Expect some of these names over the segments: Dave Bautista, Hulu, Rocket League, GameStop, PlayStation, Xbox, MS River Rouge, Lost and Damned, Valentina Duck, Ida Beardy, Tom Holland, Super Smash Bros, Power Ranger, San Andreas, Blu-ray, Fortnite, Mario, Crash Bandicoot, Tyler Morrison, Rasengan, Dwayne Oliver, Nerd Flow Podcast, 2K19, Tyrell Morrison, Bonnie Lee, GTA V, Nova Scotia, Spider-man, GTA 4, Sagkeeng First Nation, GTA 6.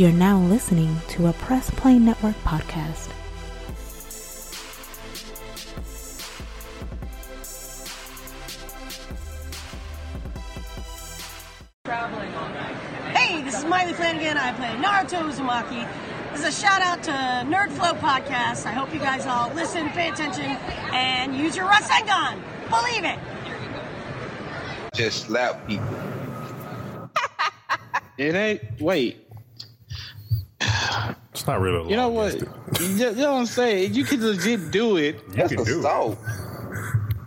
You're now listening to a Press Play Network podcast. Hey, this is Miley Flanagan. I play Naruto Uzumaki. This is a shout out to Nerd Flow Podcast. I hope you guys all listen, pay attention, and use your Rasengan. Believe it. Just slap people. It ain't. Wait. It's not really. You know what? You know what I'm saying? You can legit do it. That's a salt.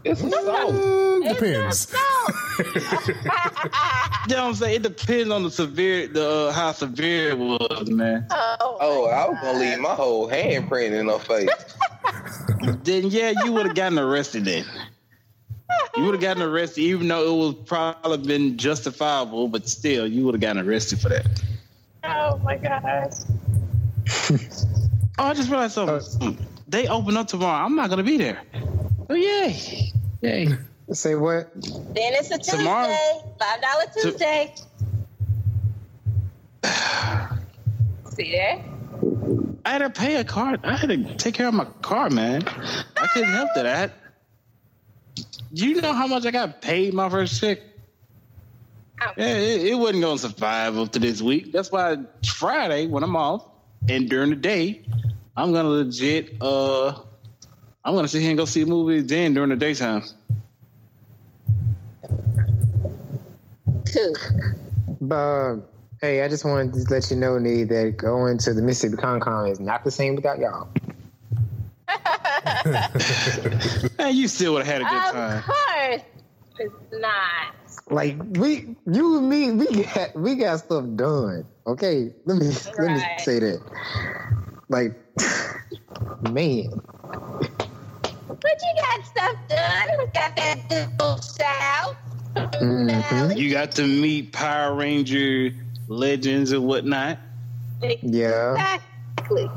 It's a salt. Depends. You know what I'm saying? It depends on the severe, how severe it was, man. Oh, I was gonna leave my whole handprint in her face. Then yeah, you would have gotten arrested then. You would have gotten arrested, even though it was probably been justifiable, but still, you would have gotten arrested for that. Oh my gosh. Oh, I just realized something. They open up tomorrow. I'm not gonna be there. Oh yay! Yay! Say what? Then it's a Tuesday. Tomorrow, $5 Tuesday. See there? I had to pay a car. I had to take care of my car, man. I couldn't help that. Do you know how much I got paid my first check? Yeah, it wasn't gonna survive up to this week. That's why Friday, when I'm off, and during the day, I'm gonna legit I'm gonna sit here and go see a movie then during the daytime. Cool. Hey, I just wanted to let you know, Nee, that going to the Mississippi Con is not the same without y'all. Man, you still would have had a good time. Of course, it's not. Like you and me, we got stuff done. Okay, let me say that. Like, man, but you got stuff done. We got that dual style. Mm-hmm. You got to meet Power Ranger legends and whatnot. Yeah, exactly.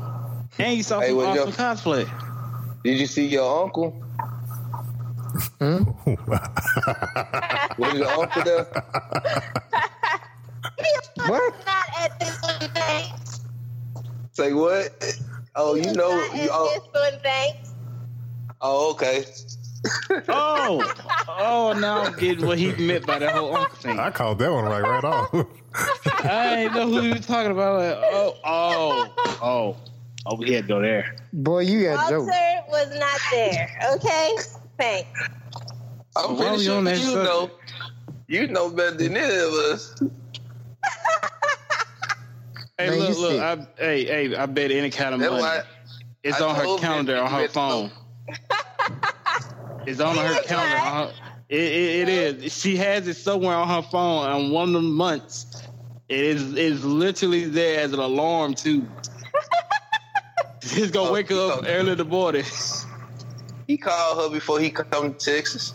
And you saw some awesome cosplay. Did you see your uncle? Hmm? Was your uncle there? What? Say what? Oh, you know. Oh, okay. Oh, now I'm getting what he meant by the whole uncle thing. I called that one right off. I didn't know who he was talking about. Like, oh, we had to go there. Boy, you got jokes. Walter was not there. Okay, thanks. I'm pretty sure you know better than any of us. Hey, man, look! I bet any kind of money. It's on her calendar on her phone. It's on her calendar. It is. She has it somewhere on her phone. On one of the months, it is literally there as an alarm too. She's gonna wake up early in the morning. He called her before he come to Texas.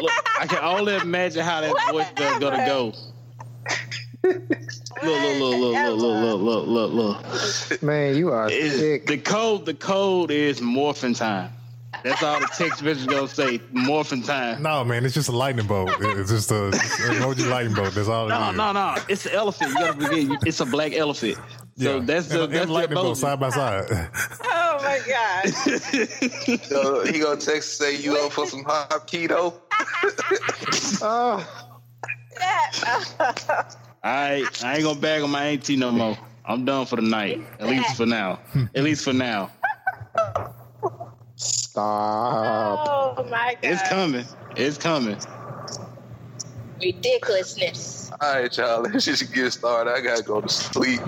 Look, I can only imagine how that voice is gonna go. Look. Man, you are sick. The code is morphin' time. That's all the text message gonna say, morphin' time. No, man, it's just a lightning bolt. It's just a emoji lightning bolt. That's all. No. It's an elephant. You gotta begin. It's a black elephant. So yeah. that's the lightning bolt side by side. Oh my god. So he gonna text say you up for some hot keto. Oh. Yeah. I ain't gonna bag on my auntie no more. I'm done for the night. At least for now. Stop. Oh my god. It's coming. Ridiculousness. Alright, y'all, let's just get started. I gotta go to sleep.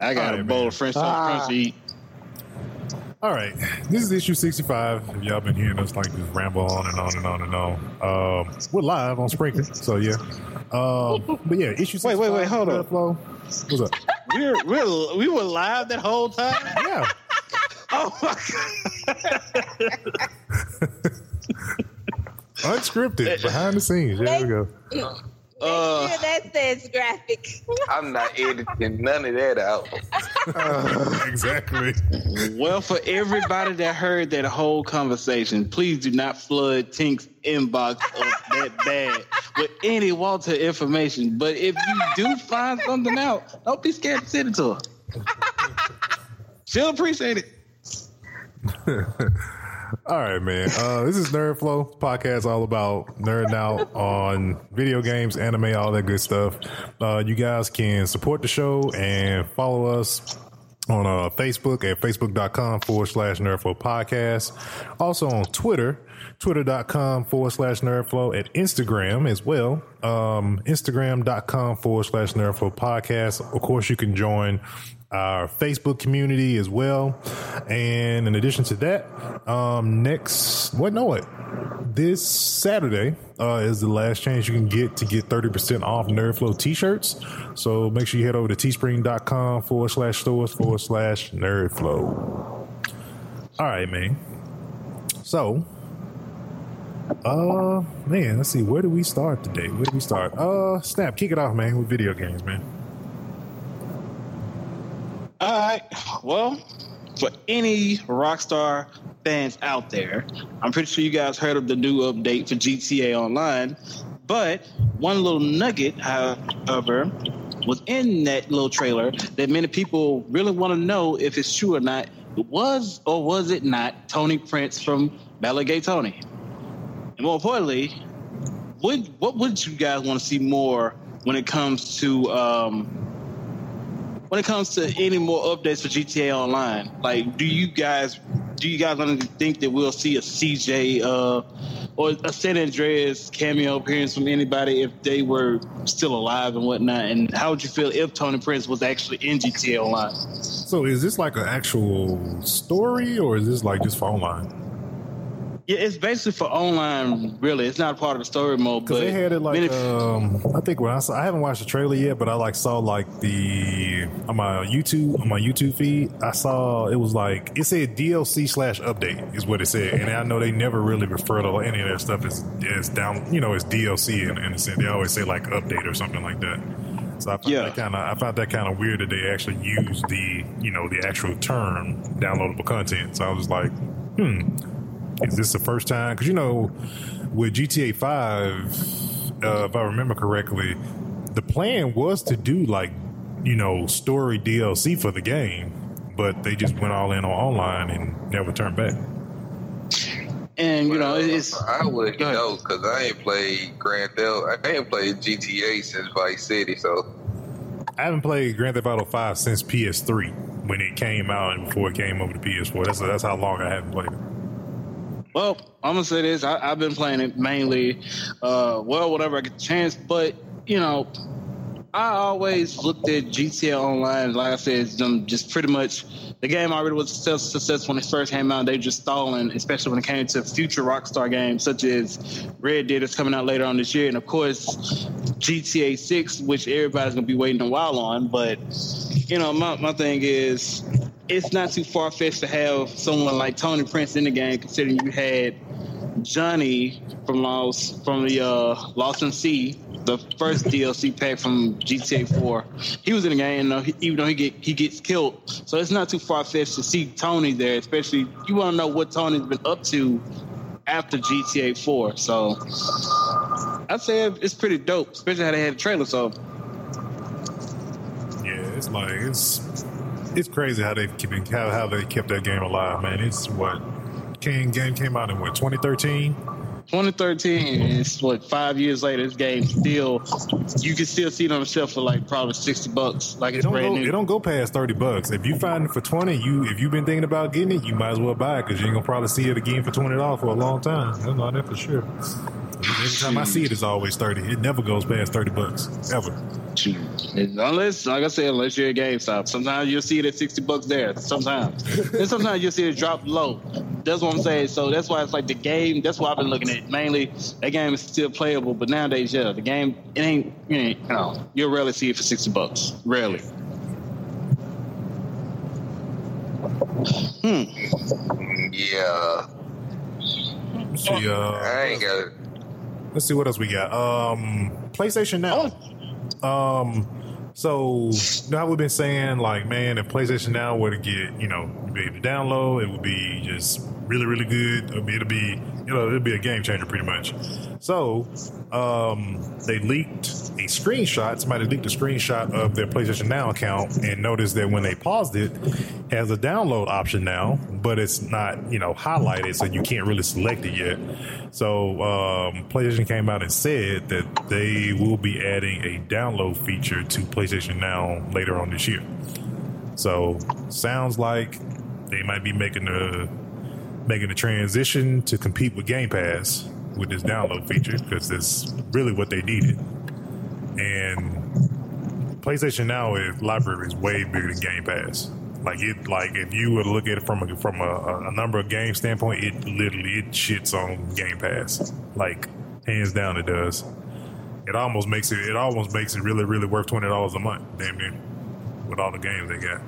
I got a bowl of French toast to eat. Alright. This is issue 65. If y'all been hearing us like just ramble on and on and on and on. We're live on Sprinkler, so yeah. But yeah, issue 65. Wait, hold up. Flow. What's up? We were live that whole time? Yeah. Oh my god. Unscripted, behind the scenes. There we go. Make sure that says graphic. I'm not editing none of that out. Exactly. Well, for everybody that heard that whole conversation, please do not flood Tink's inbox of that bad with any Walter information. But if you do find something out, don't be scared to send it to her. She'll appreciate it. All right, man. This is Nerd Flow Podcast, all about nerding out on video games, anime, all that good stuff. You guys can support the show and follow us on Facebook at facebook.com/Nerd Flow Podcast. Also on Twitter, twitter.com/Nerd Flow, at Instagram as well. Instagram.com/Nerd Flow Podcast. Of course, you can join our Facebook community as well. And in addition to that, this Saturday is the last chance you can get to get 30% off NerdFlow t-shirts. So make sure you head over to teespring.com/stores/NerdFlow. All right, man. So, man, let's see. Where do we start today? Snap, kick it off, man, with video games, man. All right. Well, for any Rockstar fans out there, I'm pretty sure you guys heard of the new update for GTA Online. But one little nugget, however, was in that little trailer that many people really want to know if it's true or not. Was or was it not Tony Prince from Ballet Tony? And more importantly, what would you guys want to see more when it comes to any more updates for GTA Online? Like, do you guys think that we'll see a CJ or a San Andreas cameo appearance from anybody if they were still alive and whatnot? And how would you feel if Tony Prince was actually in GTA Online? So is this like an actual story, or is this like just for online? Yeah, it's basically for online, really. It's not part of the story mode. Because they had it like, I think when I haven't watched the trailer yet, but I on my YouTube feed, I saw it was like, it said DLC/update is what it said. And I know they never really refer to any of that stuff as down, as DLC in a sense. They always say like update or something like that. So I found that kind of weird that they actually used the actual term downloadable content. So I was like, is this the first time? Because, with GTA 5, if I remember correctly, the plan was to do, story DLC for the game, but they just went all in on online and never turned back. And, it's... I would know, because I ain't played GTA since Vice City, so... I haven't played Grand Theft Auto V since PS3, when it came out and before it came over to PS4. That's how long I haven't played it. Well, I'm going to say this. I've been playing it mainly, whenever I get the chance. But, I always looked at GTA Online. Like I said, just pretty much the game already was a success when it first came out. They just stalling, especially when it came to future Rockstar games, such as Red Dead that's coming out later on this year. And, of course, GTA 6, which everybody's going to be waiting a while on. But, my thing is... it's not too far-fetched to have someone like Tony Prince in the game, considering you had Johnny from the Lost and Sea, the first DLC pack from GTA 4. He was in the game, even though he gets killed. So it's not too far-fetched to see Tony there, especially you want to know what Tony's been up to after GTA 4. So I'd say it's pretty dope, especially how they had the trailer. So yeah, It's crazy how they kept that game alive, man. It's what game came out in 2013. 2013, and it's 5 years later. This game still, you can still see it on the shelf for probably $60. Like it's brand new. It don't go past $30. If you find it for $20, if you've been thinking about getting it, you might as well buy it because you ain't gonna probably see it again for $20 for a long time. I know that for sure. Every time I see it, it's always $30. It never goes past $30, ever. Unless, like I said, unless you're at GameStop. Sometimes you'll see it at $60 there. Sometimes. And sometimes you'll see it drop low. That's what I'm saying. So that's why it's the game. That's why I've been looking at it. Mainly, that game is still playable. But nowadays, yeah, the game, you'll rarely see it for $60. Rarely. Yeah. Let's see, I ain't got it. Let's see what else we got. PlayStation Now. So now we've been saying, like, man, if PlayStation Now were to get, you know, you'd be able to download, it would be just really, really good. It'll be, you know, it'll be a game changer pretty much. So they leaked a screenshot. Somebody leaked a screenshot of their PlayStation Now account and noticed that when they paused it, it has a download option now, but it's not, you know, highlighted, so you can't really select it yet. So PlayStation came out and said that they will be adding a download feature to PlayStation Now later on this year. So sounds like they might be making a transition to compete with Game Pass with this download feature, because that's really what they needed. And PlayStation Now library is way bigger than Game Pass. Like if you were to look at it from a number of game standpoint, it literally shits on Game Pass. Like, hands down, it does. It almost makes it really, really worth $20 a month, damn near, with all the games they got.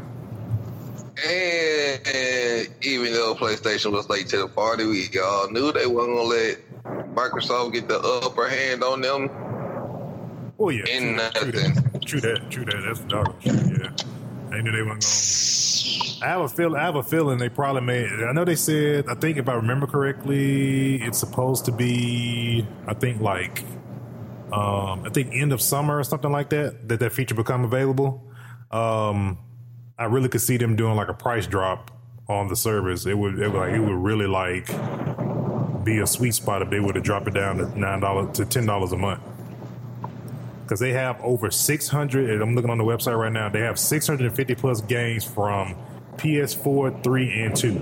And even though PlayStation was late to the party, we all knew they weren't gonna let Microsoft get the upper hand on them. Oh yeah, and nothing. True that. That's the dog. Yeah, they knew they weren't gonna. I have a feeling they probably made. I know they said. I think if I remember correctly, it's supposed to be. I think like, end of summer or something like that. That feature become available. I really could see them doing like a price drop on the service. It would really like be a sweet spot if they would have dropped it down to $9 to $10 a month. Because they have over 600. And I'm looking on the website right now. They have 650 plus games from PS4, 3, and 2.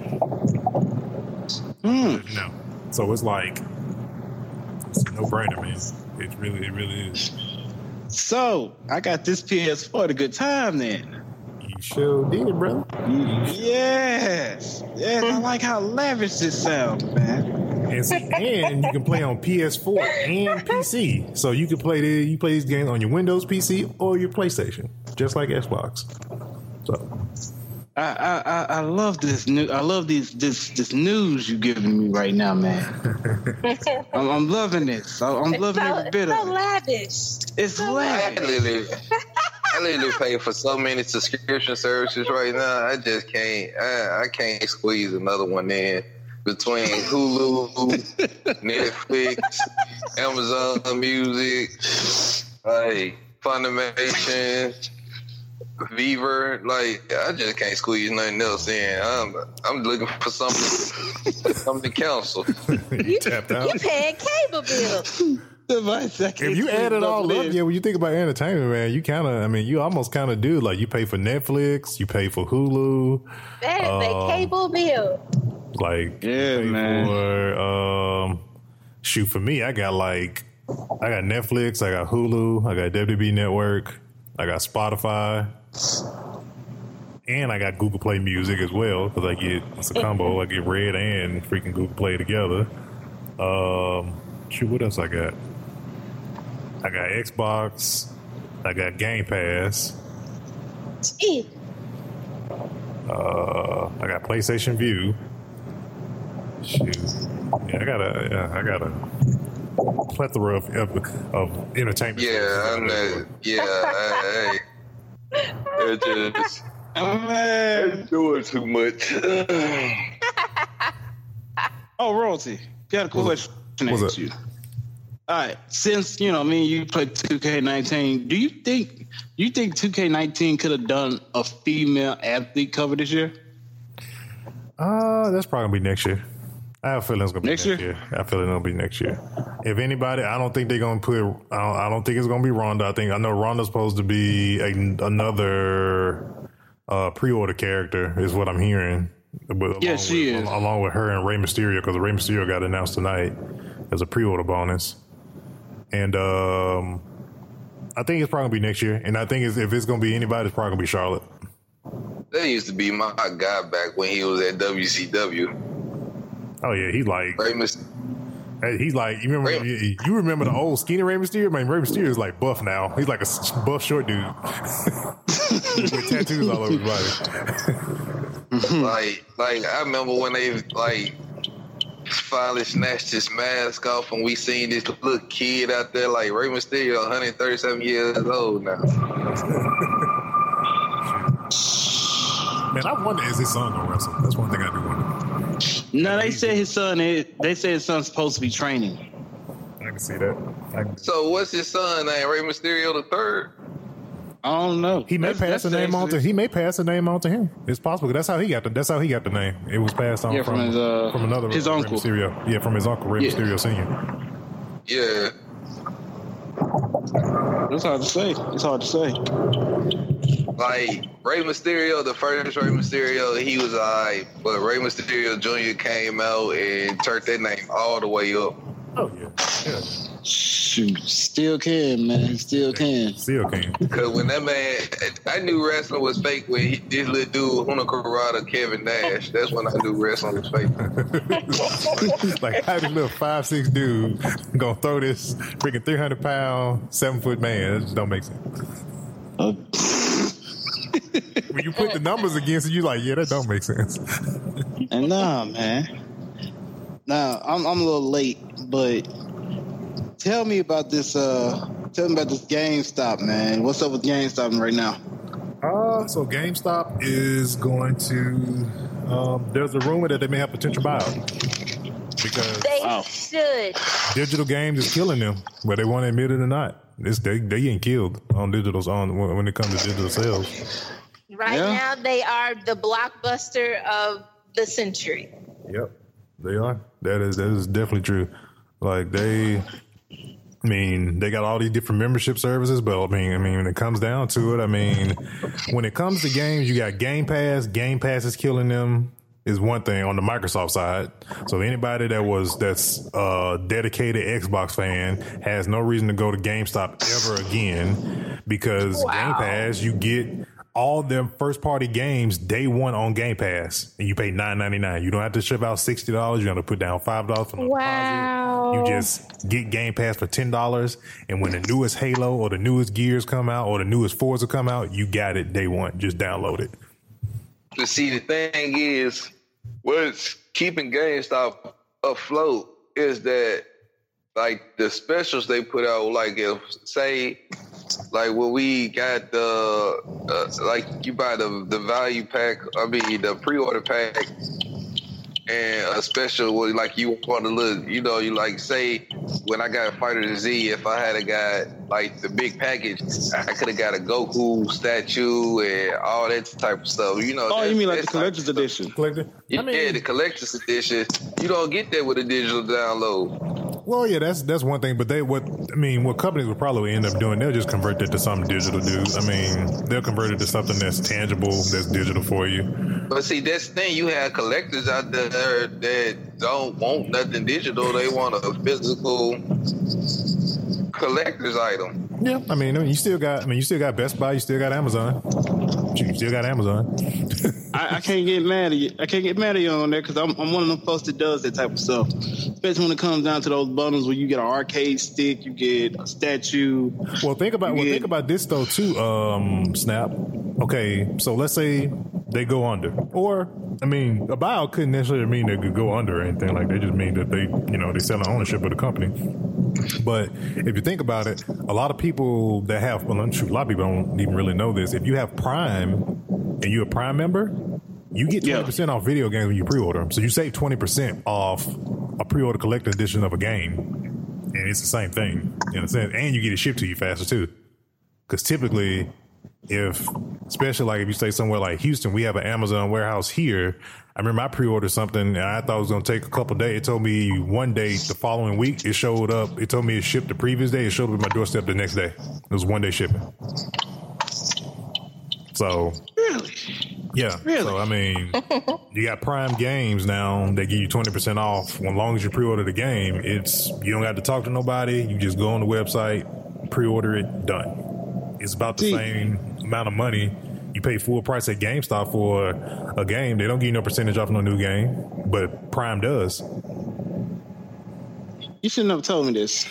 No, so it's like it's a no-brainer, man. It really is. So I got this PS4 at a good time then. Sure did it, brother. Yes, I like how lavish this sounds, man. And you can play on PS4 and PC, so you can play these games on your Windows PC or your PlayStation, just like Xbox. So, I love this new. I love this news you giving me right now, man. I'm loving this. I'm loving every bit of it. It's so lavish. I literally pay for so many subscription services right now. I just can't. I can't squeeze another one in between Hulu, Netflix, Amazon Music, like Funimation, Beaver. Like, I just can't squeeze nothing else in. I'm looking for something to cancel. You tapped out. You paying cable bills. If you add it all up, yeah, when you think about entertainment, man, you almost kind of do. Like, you pay for Netflix, you pay for Hulu. That is a cable bill. Like, yeah, man. For me, I got Netflix, I got Hulu, I got WWE Network, I got Spotify, and I got Google Play Music as well, because it's a combo. I get Red and freaking Google Play together. What else I got? I got Xbox. I got Game Pass. I got PlayStation View. Shoot. Yeah, I got a plethora of entertainment. Yeah, I'm not. Yeah, I'm doing too much. Oh, royalty. Got a question. What's up? All right. Since me and you played 2K19, do you think 2K19 could have done a female athlete cover this year? That's probably gonna be next year. I have a feeling it's gonna be next year. I feel it'll be next year. If anybody, I don't think they're gonna put. I don't think it's gonna be Ronda. I know Ronda's supposed to be another pre-order character, is what I'm hearing. But yeah, she is. Along with her and Rey Mysterio, because Rey Mysterio got announced tonight as a pre-order bonus. And I think it's probably going to be next year. And I think if it's going to be anybody, it's probably going to be Charlotte. That used to be my guy back when he was at WCW. Oh, yeah. He's like... Rey Mysterio. He's like... You remember the old skinny Rey Mysterio? Man, Rey Mysterio is like buff now. He's like a buff short dude. With tattoos all over his body. Like I remember when they like finally snatched his mask off and we seen this little kid out there like Rey Mysterio, 137 years old now. Man, I wonder is his son gonna wrestle? That's one thing I do wonder. No, they said his son. They said his son's supposed to be training. I can see that. So what's his son name? Rey Mysterio the third? I don't know. He may pass the name on to him. It's possible. That's how he got the name. It was passed on from another his uncle. Mysterio. Yeah, from his uncle Rey Mysterio Senior. Yeah. It's hard to say. Like Rey Mysterio, the first Rey Mysterio, he was alright, but Rey Mysterio Jr. came out and turned that name all the way up. Oh yeah. Shoot, still can, man. Still can. Because when that man, I knew wrestling was fake when this little dude, Huna Carrata, Kevin Nash. That's when I knew wrestling was fake. Like, how this little 5'6" dude gonna throw this freaking 300-pound, 7-foot man? That just don't make sense. When you put the numbers against it, you like, yeah, that don't make sense. And nah, man. I'm a little late, but tell me about this GameStop, man. What's up with GameStop right now? So GameStop is going to there's a rumor that they may have potential buyout because they should. Digital games is killing them, whether they want to admit it or not. They getting killed on digital when it comes to digital sales. Right now, they are the blockbuster of the century. Yep, they are. That is definitely true. Like they got all these different membership services, but I mean, when it comes down to it, when it comes to games, you got Game Pass. Game Pass is killing them is one thing on the Microsoft side. So anybody that's a dedicated Xbox fan has no reason to go to GameStop ever again because Game Pass, you get all their first party games day one on Game Pass, and you pay $9.99. You don't have to ship out $60. You don't have to put down $5 from the deposit. You just get Game Pass for $10, and when the newest Halo or the newest Gears come out or the newest Forza come out, you got it day one. Just download it. But see, the thing is, what's keeping GameStop afloat is that, like, the specials they put out, like, when we got you buy the value pack, the pre-order pack, and a special, like, you want to look, you know, you like, say, when I got Fighter Z, if I had got, like, the big package, I could have got a Goku statue and all that type of stuff, you know. Oh, you mean like the collector's edition? Yeah, the collector's edition. You don't get that with a digital download. Well, yeah, that's one thing, but what companies would probably end up doing, they'll just convert it to some digital dude. They'll convert it to something that's tangible, that's digital for you. But see, that's the thing. You have collectors out there that don't want nothing digital. They want a physical collector's item. Yeah, you still got Best Buy, you still got Amazon. You still got Amazon. I can't get mad at you. I can't get mad at you on there because I'm one of them folks that does that type of stuff. Especially when it comes down to those bundles where you get an arcade stick, you get a statue. Well, think about this though too. Snap. Okay, so let's say they go under, or a buyout couldn't necessarily mean they could go under or anything like that. It just mean that they sell the ownership of the company. But if you think about it, a lot of people that have a lot of people don't even really know this. If you have Prime and you're a Prime member, you get 20% off video games when you pre-order them. So you save 20% off a pre-order collector edition of a game, and it's the same thing in a sense. And you get it shipped to you faster too, because typically, if you stay somewhere like Houston, we have an Amazon warehouse here. I remember I pre-ordered something and I thought it was going to take a couple of days. It told me one day, the following week, it showed up. It told me it shipped the previous day. It showed up at my doorstep the next day. It was one day shipping. So, really? Yeah. Really? So, you got Prime Games now. They give you 20% off. As long as you pre-order the game, you don't have to talk to nobody. You just go on the website, pre-order it, done. It's about the same amount of money you pay full price at GameStop for a game. They don't give you no percentage off no new game, but Prime does. You shouldn't have told me this.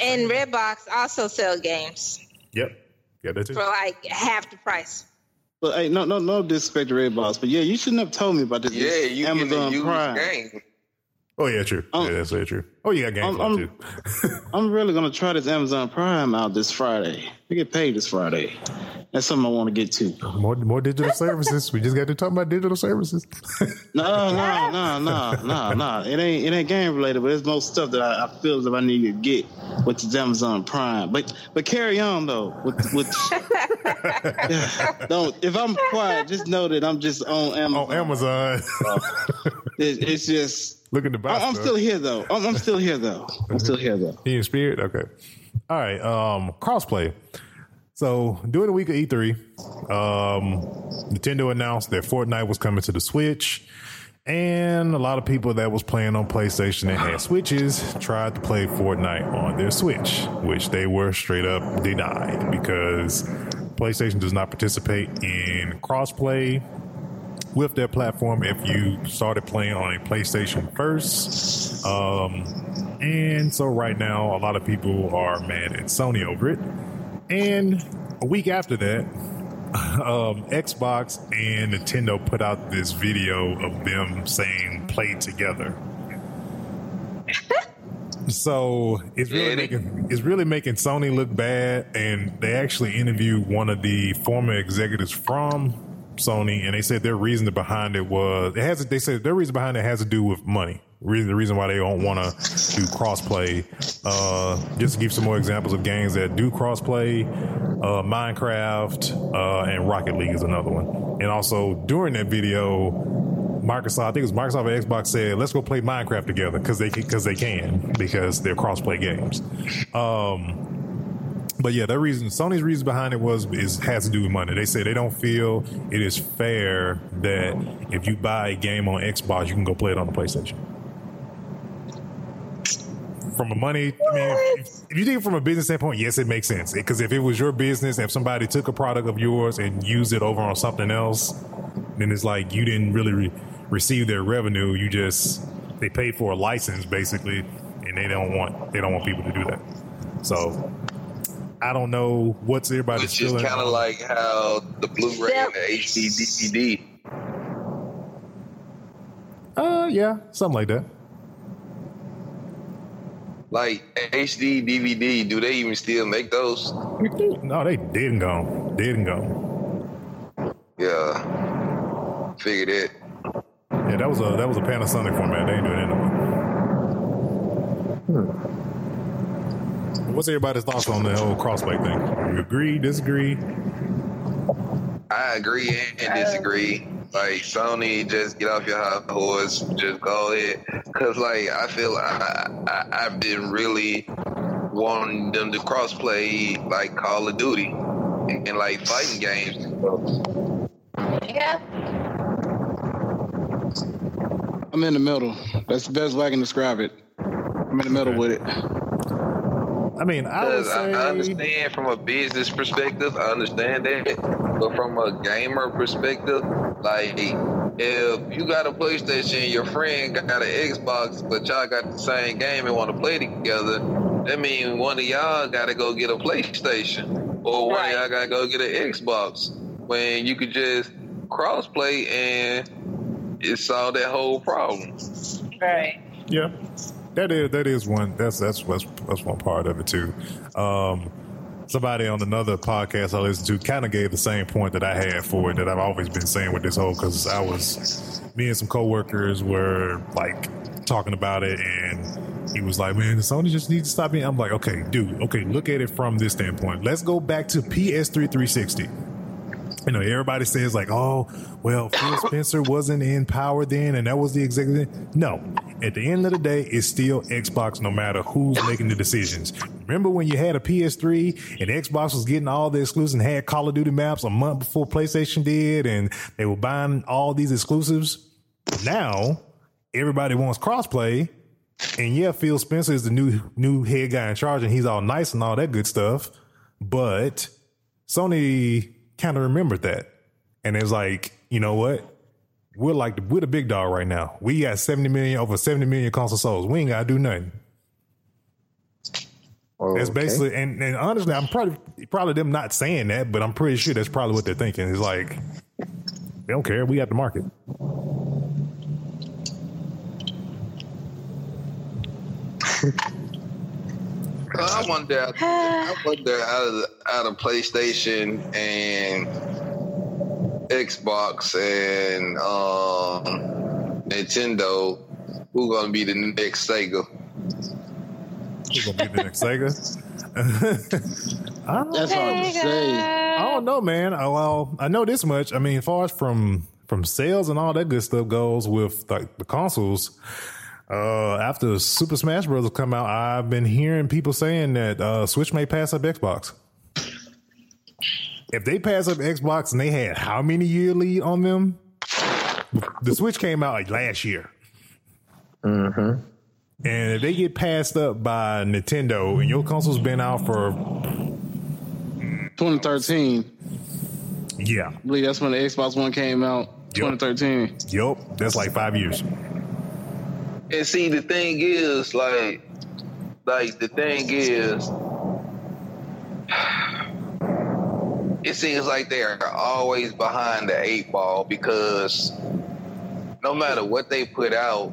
And Redbox also sell games. Yep, got that too for like half the price. But hey, no disrespect to Redbox, but yeah, you shouldn't have told me about this. Yeah, you Amazon Prime. Game. Oh, yeah, true. Yeah, that's very true. Oh, you got GameStop, too. I'm really going to try this Amazon Prime out this Friday. We get paid this Friday. That's something I want to get to. More digital services. We just got to talk about digital services. No. It ain't game related, but there's most stuff that I feel that I need to get with this Amazon Prime. But carry on, though. With don't, if I'm quiet, just know that I'm just on Amazon. On Amazon. It's just... Looking to buy. I'm still here though. You in spirit? Okay. All right. Crossplay. So during the week of E3, Nintendo announced that Fortnite was coming to the Switch, and a lot of people that was playing on PlayStation that had Switches tried to play Fortnite on their Switch, which they were straight up denied because PlayStation does not participate in crossplay with their platform if you started playing on a PlayStation first. And so right now, a lot of people are mad at Sony over it. And a week after that, Xbox and Nintendo put out this video of them saying, play together. So it's really making Sony look bad. And they actually interviewed one of the former executives from Sony, and they said their reason behind it was their reason behind it has to do with money. The reason why they don't want to do crossplay. Just to give some more examples of games that do crossplay, Minecraft and Rocket League is another one. And also during that video, Microsoft and Xbox said, "Let's go play Minecraft together," because they're crossplay games. But yeah, Sony's reason behind it has to do with money. They say they don't feel it is fair that if you buy a game on Xbox, you can go play it on the PlayStation. If you think from a business standpoint, yes, it makes sense. Because if it was your business, if somebody took a product of yours and used it over on something else, then it's like you didn't really receive their revenue. They paid for a license basically, and they don't want people to do that. So. I don't know what's everybody's feeling. Which is kind of like how the Blu-ray and the HD DVD. Yeah, something like that. Like HD DVD, do they even still make those? No, they didn't go. Yeah, figured it. Yeah, that was a Panasonic format. They ain't doing it anymore. What's everybody's thoughts on the whole crossplay thing? You agree, disagree? I agree and disagree. Like, Sony, just get off your high horse. Just go ahead. Because, like, I feel I've been really wanting them to crossplay, like, Call of Duty and like, fighting games. Yeah. I'm in the middle. That's the best way I can describe it. I'm in the middle with it. I mean, I understand from a business perspective, I understand that. But from a gamer perspective, like, if you got a PlayStation, your friend got an Xbox, but y'all got the same game and want to play together, that means one of y'all got to go get a PlayStation. Or one of y'all got to go get an Xbox. When you could just cross-play and it solved that whole problem. Right. Yeah. That is one. That's one part of it too. Somebody on another podcast I listened to kind of gave the same point that I had for it that I've always been saying with this whole, because me and some coworkers were like talking about it, and he was like, "Man, the Sony just needs to stop me." I'm like, "Okay, dude. Okay, look at it from this standpoint. Let's go back to PS3 360." You know, everybody says like, "Oh, well, Phil Spencer wasn't in power then, and that was the executive." No, at the end of the day, it's still Xbox, no matter who's making the decisions. Remember when you had a PS3 and Xbox was getting all the exclusives and had Call of Duty maps a month before PlayStation did, and they were buying all these exclusives? Now everybody wants crossplay, and yeah, Phil Spencer is the new head guy in charge, and he's all nice and all that good stuff, but Sony kind of remembered that, and it was like, you know what? We're the big dog right now. We got over 70 million console sold. We ain't gotta do nothing. Okay. That's basically, and honestly, I'm probably them not saying that, but I'm pretty sure that's probably what they're thinking. It's like they don't care. We got the market. I wonder out of PlayStation and Xbox and Nintendo, who's gonna be the next Sega? Who's gonna be the next Sega? That's hard to say. I don't know, man. Well, I know this much. I mean, as far as from sales and all that good stuff goes with like the consoles. After Super Smash Bros. Come out, I've been hearing people saying that Switch may pass up Xbox. If they pass up Xbox and they had how many year lead on them? The Switch came out like last year. Mm-hmm. And if they get passed up by Nintendo and your console's been out for 2013. Yeah. I believe that's when the Xbox One came out, 2013. Yep. That's like 5 years. And see, the thing is, it seems like they are always behind the eight ball because no matter what they put out,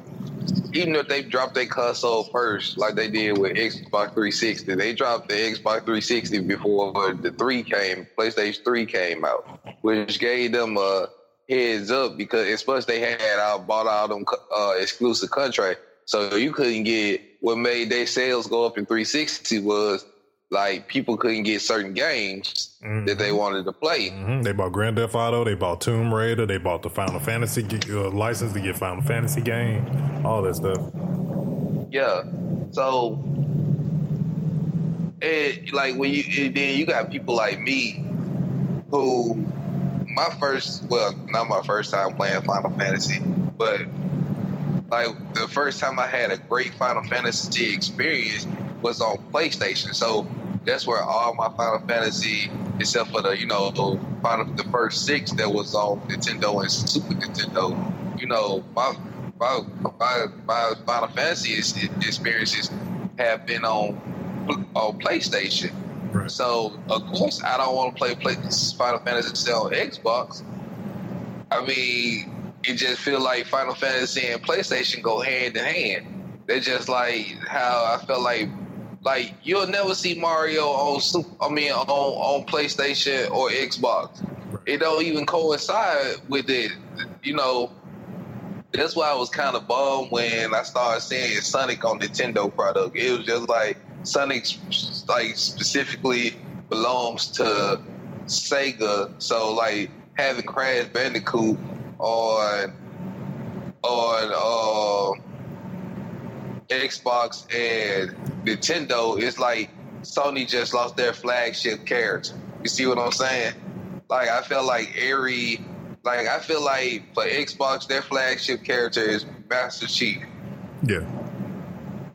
even if they drop their console first, like they did with Xbox 360, they dropped the Xbox 360 before PlayStation 3 came out, which gave them a heads up because it's plus they had bought all them exclusive contract, so you couldn't get what made their sales go up in 360 was like people couldn't get certain games that they wanted to play. Mm-hmm. They bought Grand Theft Auto, they bought Tomb Raider, they bought the Final Fantasy license to get Final Fantasy game, all that stuff. Yeah, so then you got people like me who. Not my first time playing Final Fantasy, but like the first time I had a great Final Fantasy experience was on PlayStation. So that's where all my Final Fantasy, except for the first six that was on Nintendo and Super Nintendo, my Final Fantasy experiences have been on PlayStation. Right. So, of course, I don't want to play Final Fantasy on Xbox. I mean, it just feels like Final Fantasy and PlayStation go hand in hand. They're just like how I felt like you'll never see Mario on PlayStation or Xbox. Right. It don't even coincide with it, That's why I was kind of bummed when I started seeing Sonic on Nintendo product. It was just like, Sonic specifically belongs to Sega, so like having Crash Bandicoot on Xbox and Nintendo is like Sony just lost their flagship character. You see what I'm saying? Like I feel like for Xbox their flagship character is Master Chief. Yeah.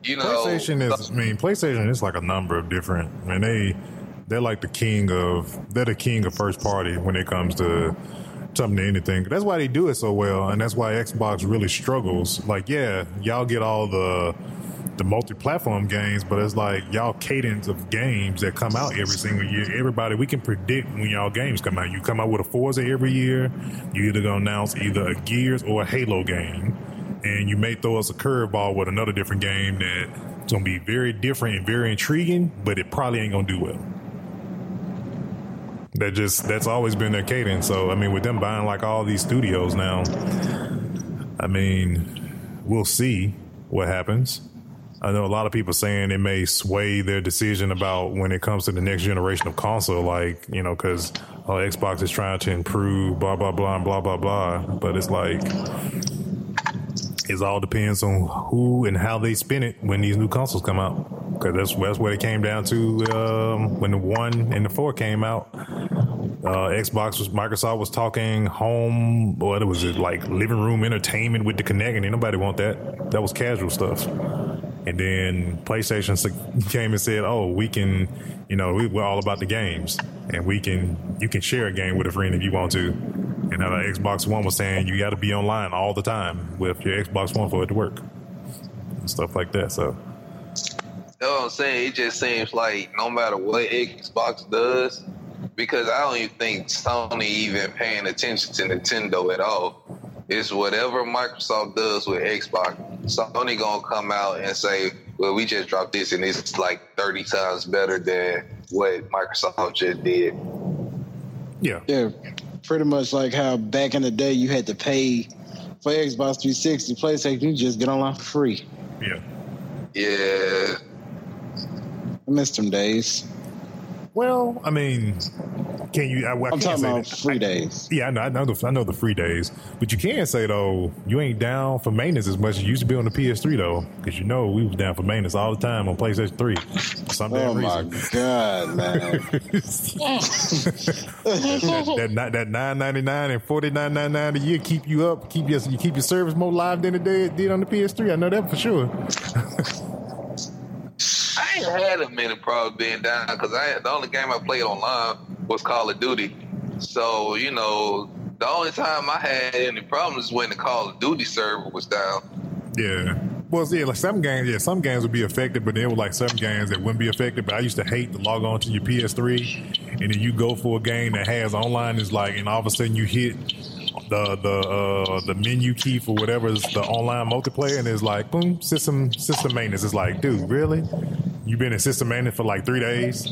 PlayStation is like a number of different, and they're like the king of first party when it comes to something to anything. That's why they do it so well, and that's why Xbox really struggles. Like, yeah, y'all get all the multi-platform games, but it's like y'all cadence of games that come out every single year. Everybody, we can predict when y'all games come out. You come out with a Forza every year. You either gonna announce either a Gears or a Halo game. And you may throw us a curveball with another different game that's going to be very different and very intriguing, but it probably ain't going to do well. That's always been their cadence. So, I mean, with them buying like all these studios now, I mean, we'll see what happens. I know a lot of people saying it may sway their decision about when it comes to the next generation of console, like, because Xbox is trying to improve, blah, blah, blah, and blah, blah, blah. But it's like... It all depends on who and how they spin it when these new consoles come out. Because that's what it came down to when the 1 and the 4 came out. Microsoft was talking home, what was it, like living room entertainment with the Kinect, and nobody want that. That was casual stuff. And then PlayStation came and said, oh, we can, we're all about the games. And you can share a game with a friend if you want to. And now the Xbox One was saying you got to be online all the time with your Xbox One for it to work and stuff like that. So, you know what I'm saying? It just seems like no matter what Xbox does, because I don't even think Sony even paying attention to Nintendo at all. It's whatever Microsoft does with Xbox. Sony gonna come out and say, well, we just dropped this and it's like 30 times better than what Microsoft just did. Yeah. Yeah. Pretty much like how back in the day you had to pay for Xbox 360, PlayStation, you just get online for free. Yeah. Yeah. I missed them days. Well, I mean, can you? I can't talking say about that. Free days. Yeah, I know the free days, but you can say though you ain't down for maintenance as much as you used to be on the PS3 though, because you know we was down for maintenance all the time on PlayStation 3. For some damn reason. My god, man! that $9.99 and $49.99 a year keep you up, keep your service more live than it did on the PS3. I know that for sure. I had a minute problem being down because the only game I played online was Call of Duty. So, you know, the only time I had any problems when the Call of Duty server was down. Yeah. Well, yeah, like some games would be affected, but there were like some games that wouldn't be affected. But I used to hate to log on to your PS3 and then you go for a game that has online is like, and all of a sudden you hit the menu key for whatever is the online multiplayer, and it's like boom, system maintenance. It's like, dude, really? You've been in system maintenance for like 3 days.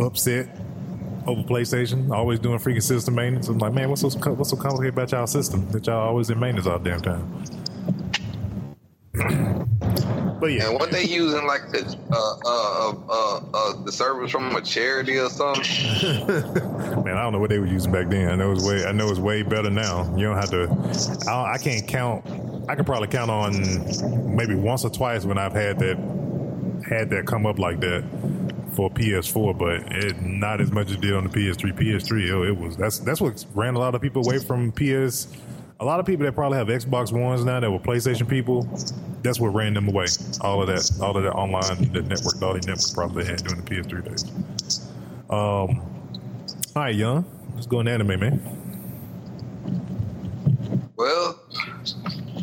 Upset over PlayStation, always doing freaking system maintenance. I'm like, man, what's so complicated about y'all system that y'all always in maintenance all damn time? But yeah, and what they using like the service from a charity or something? Man, I don't know what they were using back then. I know it's way better now. You don't have to. I can't count. I could probably count on maybe once or twice when I've had that come up like that for PS4, but it not as much as it did on the PS3. PS3, it was that's what ran a lot of people away from PS. A lot of people that probably have Xbox Ones now that were PlayStation people, that's what ran them away. All of that online, the network, all the network probably had during the PS3 days. All right, young, let's go into anime, man. Well,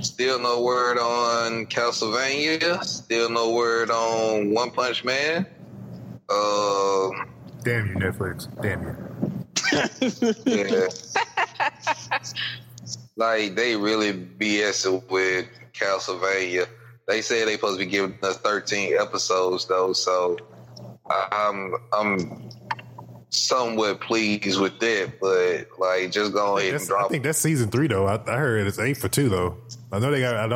still no word on Castlevania. Still no word on One Punch Man. Damn you, Netflix. Damn you. Yeah. Like, they really BSing with Castlevania. They said they supposed to be giving us 13 episodes though, so I'm somewhat pleased with that. But like, just go ahead and drop. I think that's season 3 though. I heard it's 8 for 2 though. I know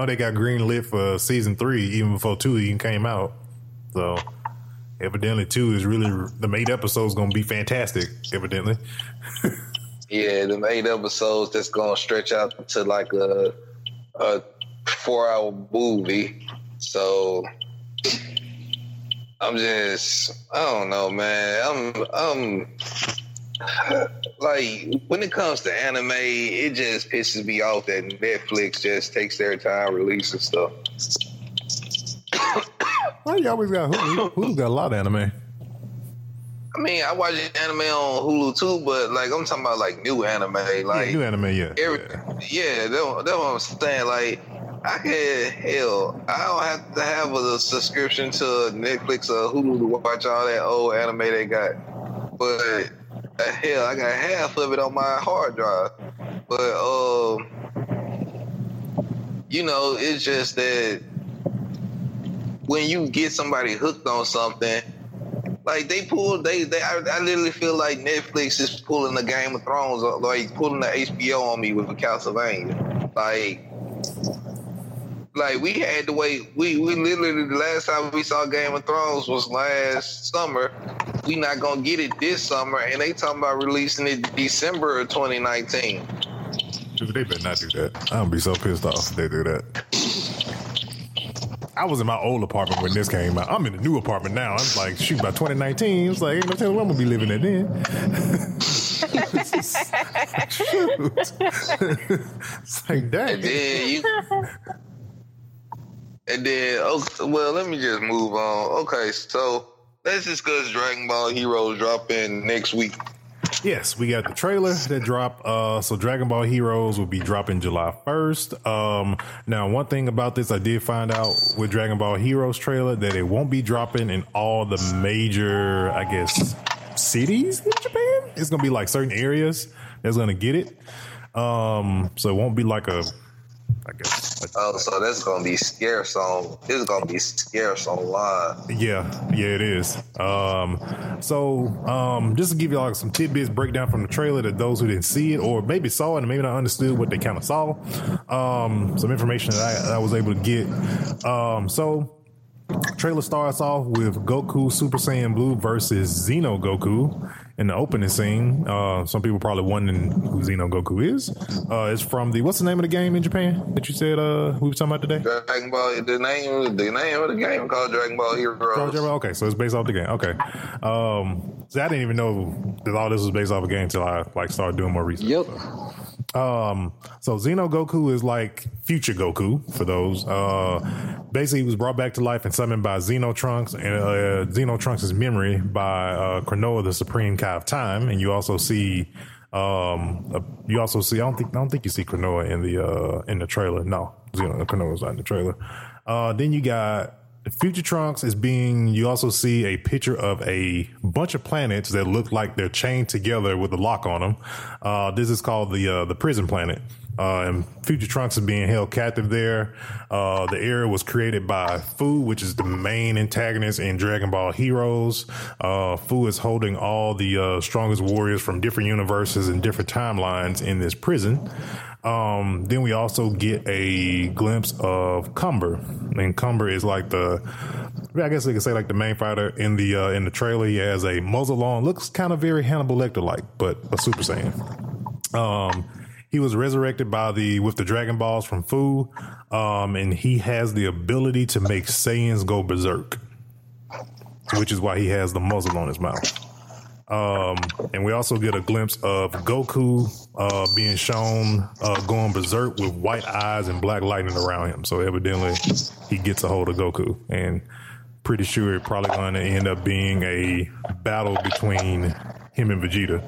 they got green lit for season 3 even before 2 even came out. So evidently 2 is really the 8 episodes gonna be fantastic. Evidently. Yeah, them 8 episodes that's gonna stretch out to like a 4-hour movie. So I'm just, I don't know, man. I'm like, when it comes to anime, it just pisses me off that Netflix just takes their time releasing stuff. Why you always got Hulu? Hulu's got a lot of anime. I mean, I watch anime on Hulu too, but like I'm talking about like new anime, like new anime, yeah. That's what I'm saying. Like, I don't have to have a subscription to Netflix or Hulu to watch all that old anime they got. But hell, I got half of it on my hard drive. But you know, it's just that when you get somebody hooked on something. Like I literally feel like Netflix is pulling the Game of Thrones, like pulling the HBO on me with Castlevania. Like we had to wait. We literally the last time we saw Game of Thrones was last summer. We not gonna get it this summer, and they talking about releasing it December of 2019. Dude, they better not do that. I'm gonna be so pissed off if they do that. I was in my old apartment when this came out. I'm in a new apartment now. I'm like, shoot, by 2019, it's like, ain't no telling where I'm gonna be living at then. It's like, dang. Well, let me just move on. Okay, so let's discuss Dragon Ball Heroes dropping next week. Yes, we got the trailer that dropped. So Dragon Ball Heroes will be dropping July 1st. Now, one thing about this, I did find out with Dragon Ball Heroes trailer that it won't be dropping in all the major, I guess, cities in Japan. It's going to be like certain areas that's going to get it. So it won't be like a, I guess. Oh, so that's gonna be scarce on. It's gonna be scarce online. Yeah, it is. So just to give you like some tidbits, breakdown from the trailer to those who didn't see it or maybe saw it and maybe not understood what they kind of saw. Some information that I was able to get. So. Trailer starts off with Goku Super Saiyan Blue versus Xeno Goku in the opening scene. Some people probably wondering who Xeno Goku is. It's from the, what's the name of the game in Japan that you said we were talking about today? Dragon Ball. The name of the game called Dragon Ball Heroes. Okay, so it's based off the game. Okay. So I didn't even know that all this was based off a game until I started doing more research. Yep. So. So Xeno Goku is like future Goku for those. Basically, he was brought back to life and summoned by Xenotrunks and Xenotrunks' memory by Kranoa, the Supreme Kai of Time. And you also see, I don't think you see Kranoa in the trailer. No, Kranoa's not in the trailer. Then you got. Future Trunks is being, you also see a picture of a bunch of planets that look like they're chained together with a lock on them. This is called the prison planet. And Future Trunks is being held captive there. The area was created by Fu, which is the main antagonist in Dragon Ball Heroes. Fu is holding all the strongest warriors from different universes and different timelines in this prison. Then we also get a glimpse of Cumber, and Cumber is like the main fighter in the trailer. He has a muzzle on, looks kind of very Hannibal Lecter like, but a Super Saiyan. He was resurrected with the Dragon Balls from Fu, and he has the ability to make Saiyans go berserk, which is why he has the muzzle on his mouth. And we also get a glimpse of Goku being shown going berserk with white eyes and black lightning around him. So evidently he gets a hold of Goku, and pretty sure it's probably going to end up being a battle between him and Vegeta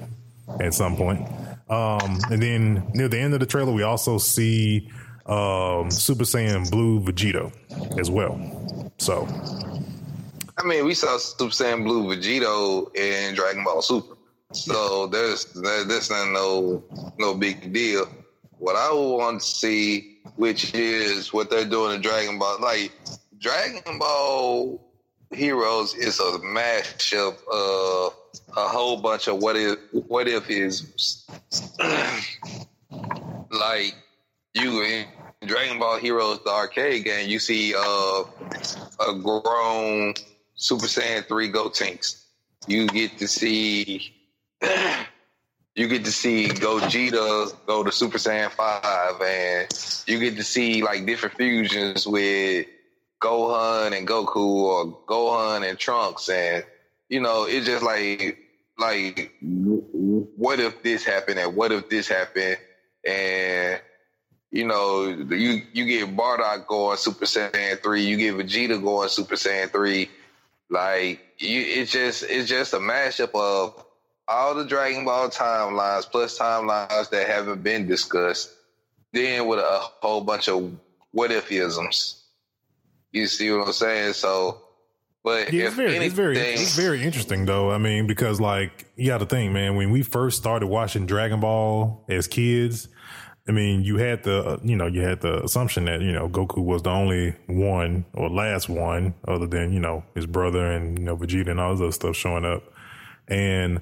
at some point. And then near the end of the trailer, we also see Super Saiyan Blue Vegito as well. So... I mean, we saw Super Saiyan Blue Vegito in Dragon Ball Super, so this ain't no big deal. What I want to see, which is what they're doing in Dragon Ball, like Dragon Ball Heroes, is a mashup of a whole bunch of what if is like you in Dragon Ball Heroes, the arcade game, you see a grown Super Saiyan 3 Gotenks. You get to see Gogeta go to Super Saiyan 5, and you get to see like different fusions with Gohan and Goku, or Gohan and Trunks, and it's just like what if this happened and what if this happened, and you get Bardock going Super Saiyan 3, you get Vegeta going Super Saiyan 3. Like it's just a mashup of all the Dragon Ball timelines plus timelines that haven't been discussed. Then with a whole bunch of what if-isms. You see what I'm saying? So, but yeah, it's very interesting though. I mean, because like you got to think, man. When we first started watching Dragon Ball as kids, I mean, you had the assumption that, Goku was the only one or last one other than, his brother and, Vegeta and all this other stuff showing up. And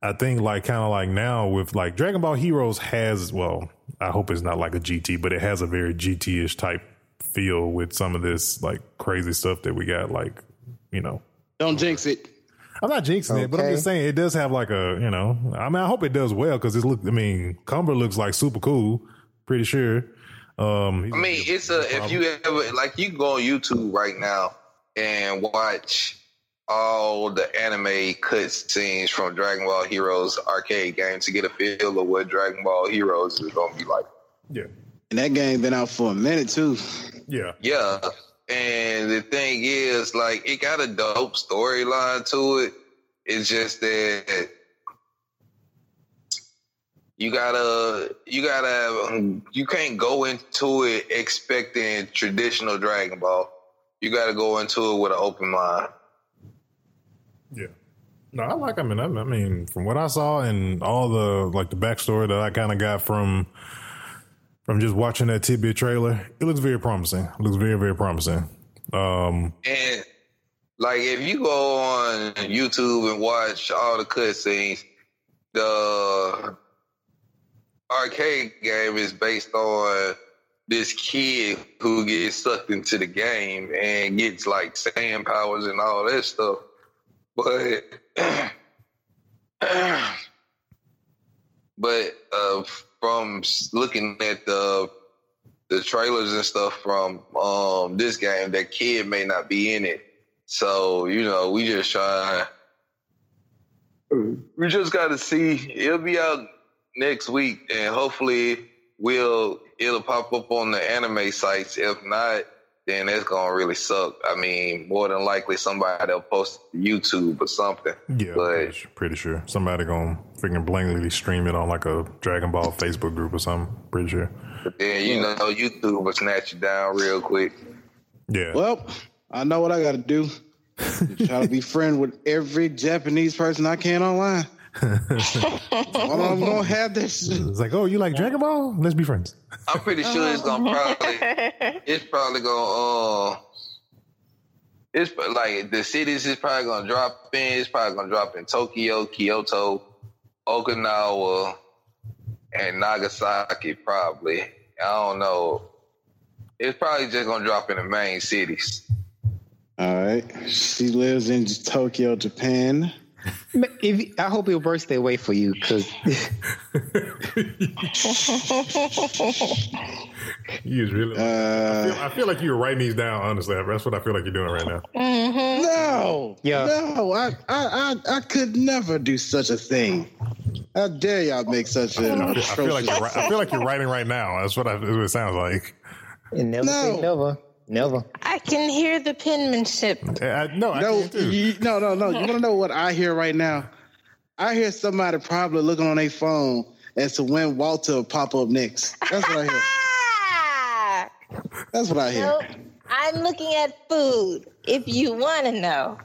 I think like kind of like now with like Dragon Ball Heroes has, well, I hope it's not like a GT, but it has a very GT-ish type feel with some of this like crazy stuff that we got, Don't jinx it. I'm not jinxing it, but I'm just saying it does have like a, I mean, I hope it does well because Cumber looks like super cool, pretty sure. I mean, if you ever, like, you can go on YouTube right now and watch all the anime cut scenes from Dragon Ball Heroes arcade game to get a feel of what Dragon Ball Heroes is going to be like. Yeah. And that game been out for a minute, too. Yeah. Yeah. And the thing is, like, it got a dope storyline to it. It's just that you can't go into it expecting traditional Dragon Ball. You got to go into it with an open mind. Yeah. No, I like them. I mean, from what I saw and all the backstory that I kind of got from just watching that tidbit trailer, it looks very promising. It looks very, very promising. And like if you go on YouTube and watch all the cutscenes, the arcade game is based on this kid who gets sucked into the game and gets like sand powers and all that stuff. But from looking at the trailers and stuff from this game, that kid may not be in it. So, you know, we just got to see. It'll be out next week, and hopefully it'll pop up on the anime sites. If not, then that's going to really suck. I mean, more than likely somebody will post to YouTube or something. Yeah, but pretty sure. Somebody going to freaking blindly stream it on like a Dragon Ball Facebook group or something. Pretty sure. Yeah, you know, YouTube will snatch you down real quick. Yeah. Well, I know what I got to do. Try to be friend with every Japanese person I can online. I'm gonna have this. It's like, oh, you like Dragon Ball? Let's be friends. I'm pretty sure it's probably gonna. It's like the cities is probably gonna drop in. It's probably gonna drop in Tokyo, Kyoto, Okinawa, and Nagasaki. Probably, I don't know. It's probably just gonna drop in the main cities. All right. She lives in Tokyo, Japan. I hope your birthday wait for you, because you was really. I feel like you're writing these down. Honestly, that's what I feel like you're doing right now. Mm-hmm. No, I could never do such a thing. How dare y'all make such a? I feel like you're writing right now. That's what it sounds like. And never. Never. I can hear the penmanship. I can too. No. You want to know what I hear right now? I hear somebody probably looking on their phone as to when Walter will pop up next. That's what I hear. That's what I hear. Nope. I'm looking at food, if you want to know.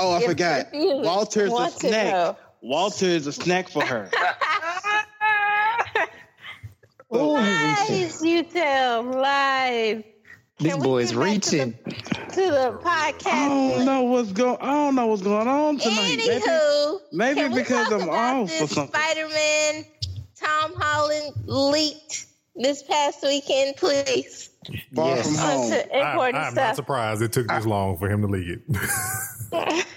Oh, I forgot. Walter's a snack. Walter is a snack for her. Lies you tell. Lies. These boys reaching to the podcast. I don't know what's going on tonight. Anywho, maybe because I'm off or something. Spider-Man, Tom Holland leaked this past weekend, please. Far from home. I'm not surprised it took this long for him to leak it.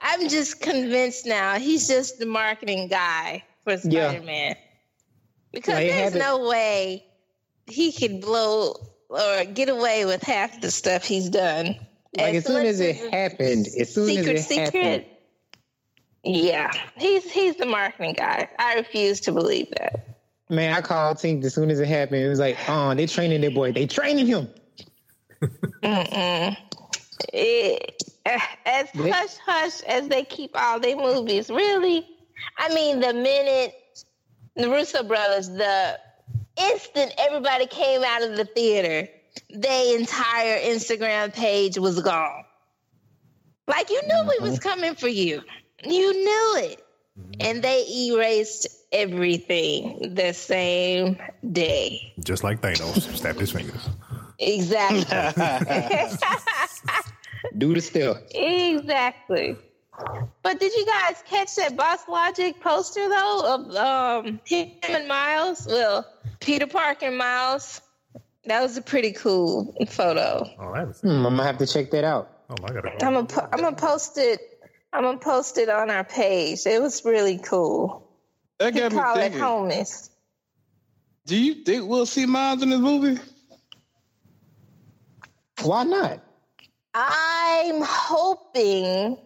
I'm just convinced now. He's just the marketing guy for Spider-Man because there's no way he could blow or get away with half the stuff he's done. Like as soon as it happened. Yeah, he's the marketing guy. I refuse to believe that. Man, I called Tink as soon as it happened. It was like, oh, they're training their boy. They training him. As hush as they keep all their movies. Really? I mean, the minute the Russo brothers, the instant everybody came out of the theater, their entire Instagram page was gone. Like, you knew we was coming for you. You knew it. And they erased everything the same day. Just like Thanos. Snap his fingers. Exactly. Do the still. Exactly. But did you guys catch that Boss Logic poster, though, of him and Miles? Well, Peter Parker and Miles. That was a pretty cool photo. Oh, I'm going to have to check that out. Oh, my God. I'm going to post it on our page. It was really cool. That got me thinking. He called it homies. Do you think we'll see Miles in this movie? Why not? I'm hoping,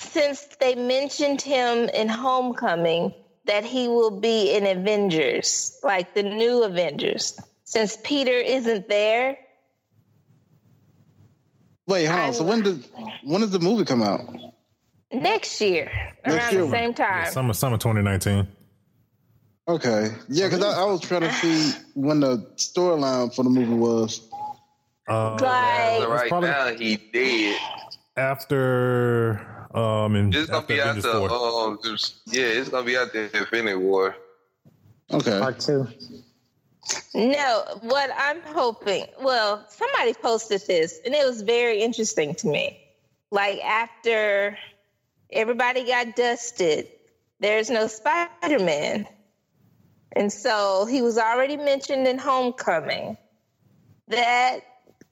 since they mentioned him in Homecoming, that he will be in Avengers, like the new Avengers, since Peter isn't there. Wait, hold on. So when does the movie come out? Next year, around the same time. Summer 2019. Okay. Yeah, because I was trying to see when the storyline for the movie was. Right now he did. after it's gonna be out there. It's gonna be out there. Infinity War. Okay. Part 2. No, what I'm hoping. Well, somebody posted this, and it was very interesting to me. Like after everybody got dusted, there's no Spider-Man, and so he was already mentioned in Homecoming. That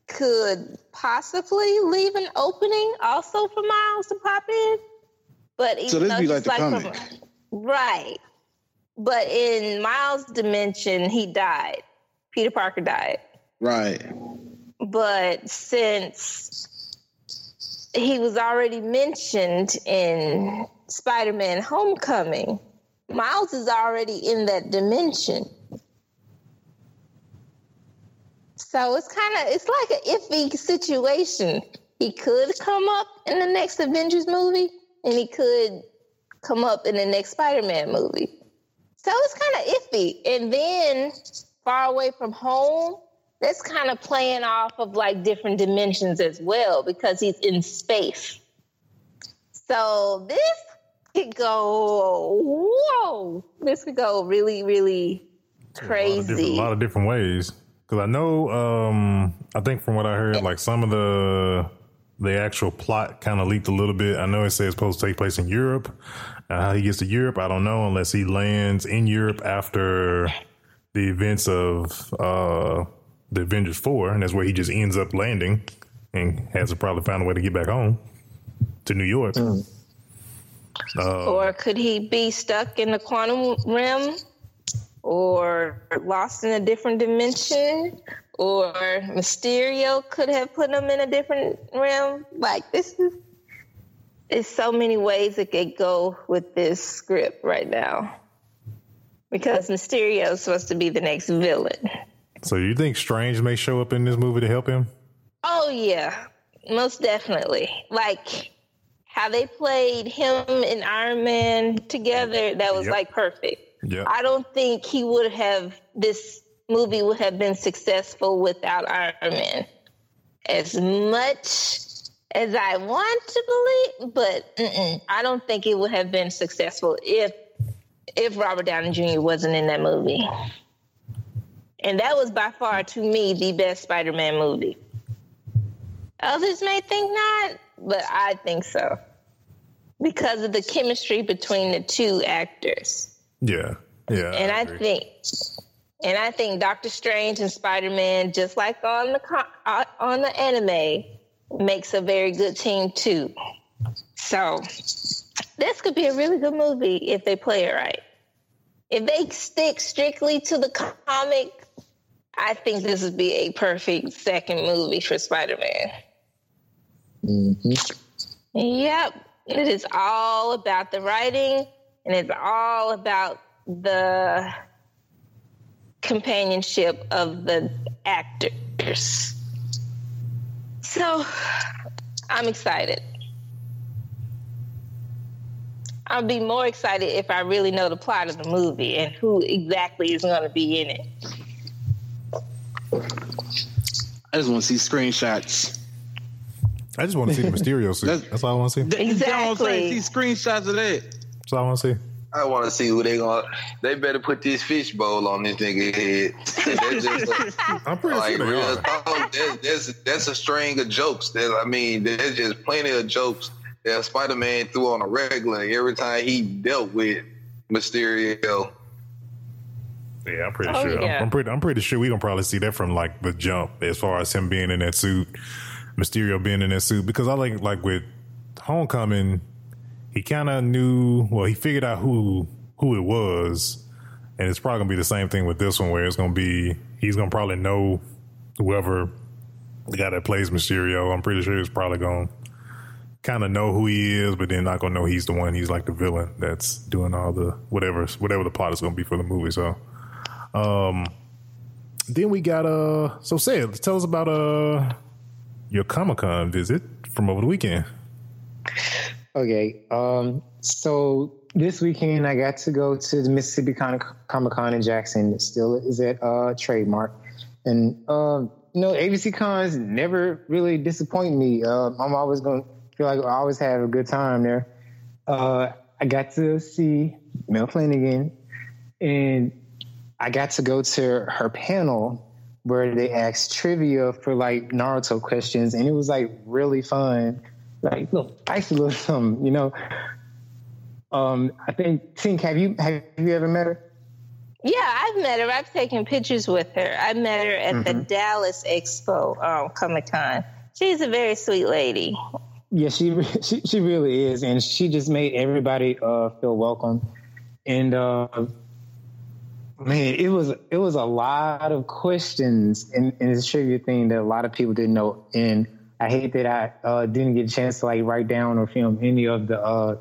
could possibly leave an opening also for Miles to pop in. But even so this be like the comic. Right. But in Miles' dimension, he died. Peter Parker died. Right. But since he was already mentioned in Spider-Man Homecoming, Miles is already in that dimension. So it's like an iffy situation. He could come up in the next Avengers movie, and he could come up in the next Spider-Man movie. So it's kind of iffy. And then Far Away From Home, that's kind of playing off of like different dimensions as well, because he's in space. So this could go, whoa, this could go really, really crazy. A lot of different ways. Because I know, I think from what I heard, like some of the actual plot kind of leaked a little bit. I know it says it's supposed to take place in Europe. How he gets to Europe, I don't know, unless he lands in Europe after the events of the Avengers 4. And that's where he just ends up landing and has to probably find a way to get back home to New York. Mm. Or could he be stuck in the Quantum Realm? Or lost in a different dimension, or Mysterio could have put him in a different realm. Like there's so many ways it could go with this script right now, because Mysterio is supposed to be the next villain. So you think Strange may show up in this movie to help him? Oh yeah, most definitely. Like how they played him and Iron Man together, that was like perfect. Yep. I don't think this movie would have been successful without Iron Man. As much as I want to believe, but I don't think it would have been successful if Robert Downey Jr. wasn't in that movie. And that was by far, to me, the best Spider-Man movie. Others may think not, but I think so. Because of the chemistry between the two actors. Yeah. And I think Doctor Strange and Spider-Man, just like on the anime, makes a very good team too. So this could be a really good movie if they play it right. If they stick strictly to the comic, I think this would be a perfect second movie for Spider-Man. Mm-hmm. Yep. It is all about the writing. And it's all about the companionship of the actors. So, I'm excited. I'll be more excited if I really know the plot of the movie and who exactly is going to be in it. I just want to see screenshots. I just want to see the Mysterio suit. That's all I want to see. Exactly. See screenshots of that. That's all I want to see. I want to see who they going to... They better put this fishbowl on this nigga head. I'm pretty sure they are. That's a string of jokes. There's just plenty of jokes that Spider-Man threw on a regular every time he dealt with Mysterio. Yeah, I'm pretty sure. Yeah. I'm pretty sure we're going to probably see that from like the jump as far as him being in that suit, Mysterio being in that suit. Because I like with Homecoming... He kind of knew, well, he figured out who it was, and it's probably going to be the same thing with this one, where it's going to be, he's going to probably know whoever, the guy that plays Mysterio. I'm pretty sure he's probably going to kind of know who he is, but then not going to know he's the one, he's like the villain that's doing all the, whatever the plot is going to be for the movie, so. Then we got, so Seth, tell us about your Comic-Con visit from over the weekend. Okay, so this weekend I got to go to the Mississippi Comic-Con in Jackson. It still is at Trademark. And, ABC cons never really disappoint me. I'm always going to feel like I always had a good time there. I got to see Miley Flanagan, and I got to go to her panel where they asked trivia for like Naruto questions, and it was like really fun, like little icy little something, you know. I think Tink, have you ever met her? Yeah, I've met her. I've taken pictures with her. I met her at the Dallas Expo Comic Con. She's a very sweet lady. Yeah, she really is, and she just made everybody feel welcome. And man, it was a lot of questions in this trivia thing that a lot of people didn't know. And I hate that I didn't get a chance to like write down or film any of the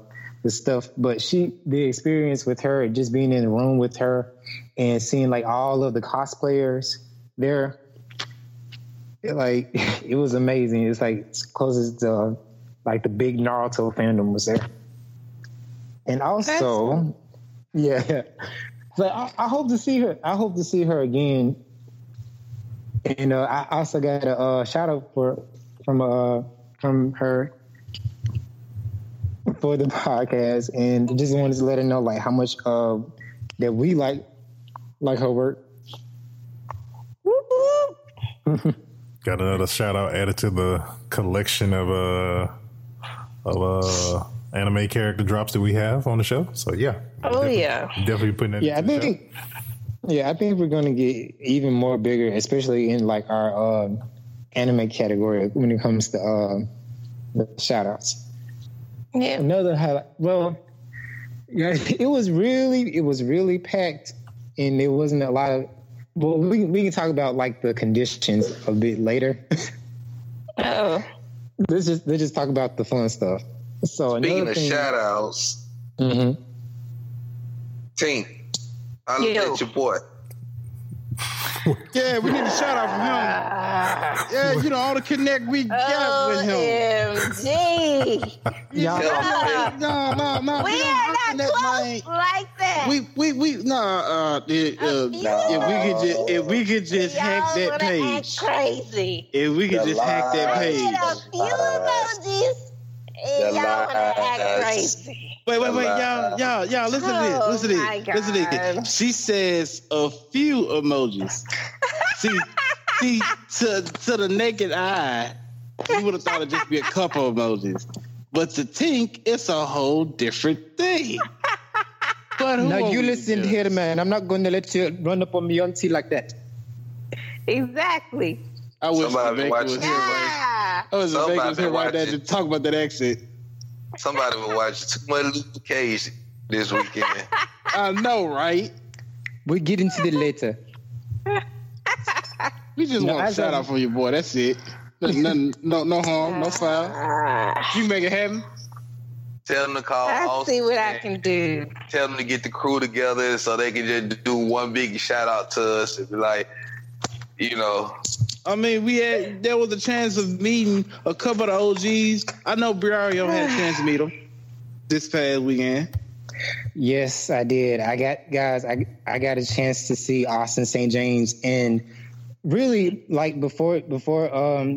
stuff. But the experience with her, just being in the room with her and seeing like all of the cosplayers there, it was amazing. It's like it's closest to like the big Naruto fandom was there. And also, yeah, but I hope to see her. I hope to see her again. And I also got a shout out from her for the podcast, and just wanted to let her know like how much that we like her work. Got another shout out added to the collection of anime character drops that we have on the show. So yeah, definitely putting that. Yeah, I think we're gonna get even more bigger, especially in like our anime category when it comes to the shout outs. Yeah. Another highlight. Well, yeah, it was really packed, and there wasn't a lot of. Well, we can talk about like the conditions a bit later. Oh, let's just talk about the fun stuff. So speaking of shout outs, Team, I looked at your boy. Yeah, we need a shout out from him. Yeah, you know all the connect we got with him. No. We are not close like that. If we could just hack that page. Crazy. If we could just hack that page. A few emojis. Y'all want to act crazy. Wait, y'all, listen to this. She says a few emojis. see, to the naked eye, you would have thought it'd just be a couple emojis. But to Tink, it's a whole different thing. But now you listen here, man. I'm not going to let you run up on me auntie like that. Exactly. I wish somebody was here. I was in Vegas here like that to talk about that accent. Somebody would watch too much Luke Cage this weekend. I know, right? We'll get into that later. We just want a shout out from your boy. That's it. There's nothing, no harm, no foul. You make it happen. Tell them to call. I'll see what I can do. Tell them to get the crew together so they can just do one big shout out to us and be like, you know. I mean, there was a chance of meeting a couple of the OGs. I know Briario had a chance to meet them this past weekend. Yes, I did. I got a chance to see Austin St. James, and really, like before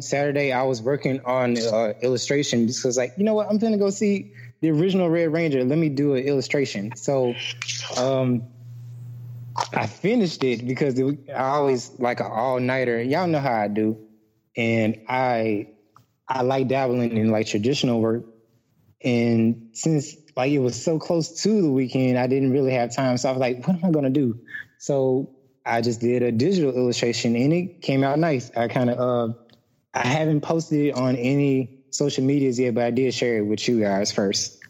Saturday, I was working on illustration because, like, you know what, I'm gonna go see the original Red Ranger. Let me do an illustration. So, I finished it because I always like an all-nighter. Y'all know how I do. And I like dabbling in like traditional work. And since like it was so close to the weekend, I didn't really have time. So I was like, what am I going to do? So I just did a digital illustration and it came out nice. I kind of, I haven't posted it on any social medias yet, but I did share it with you guys first.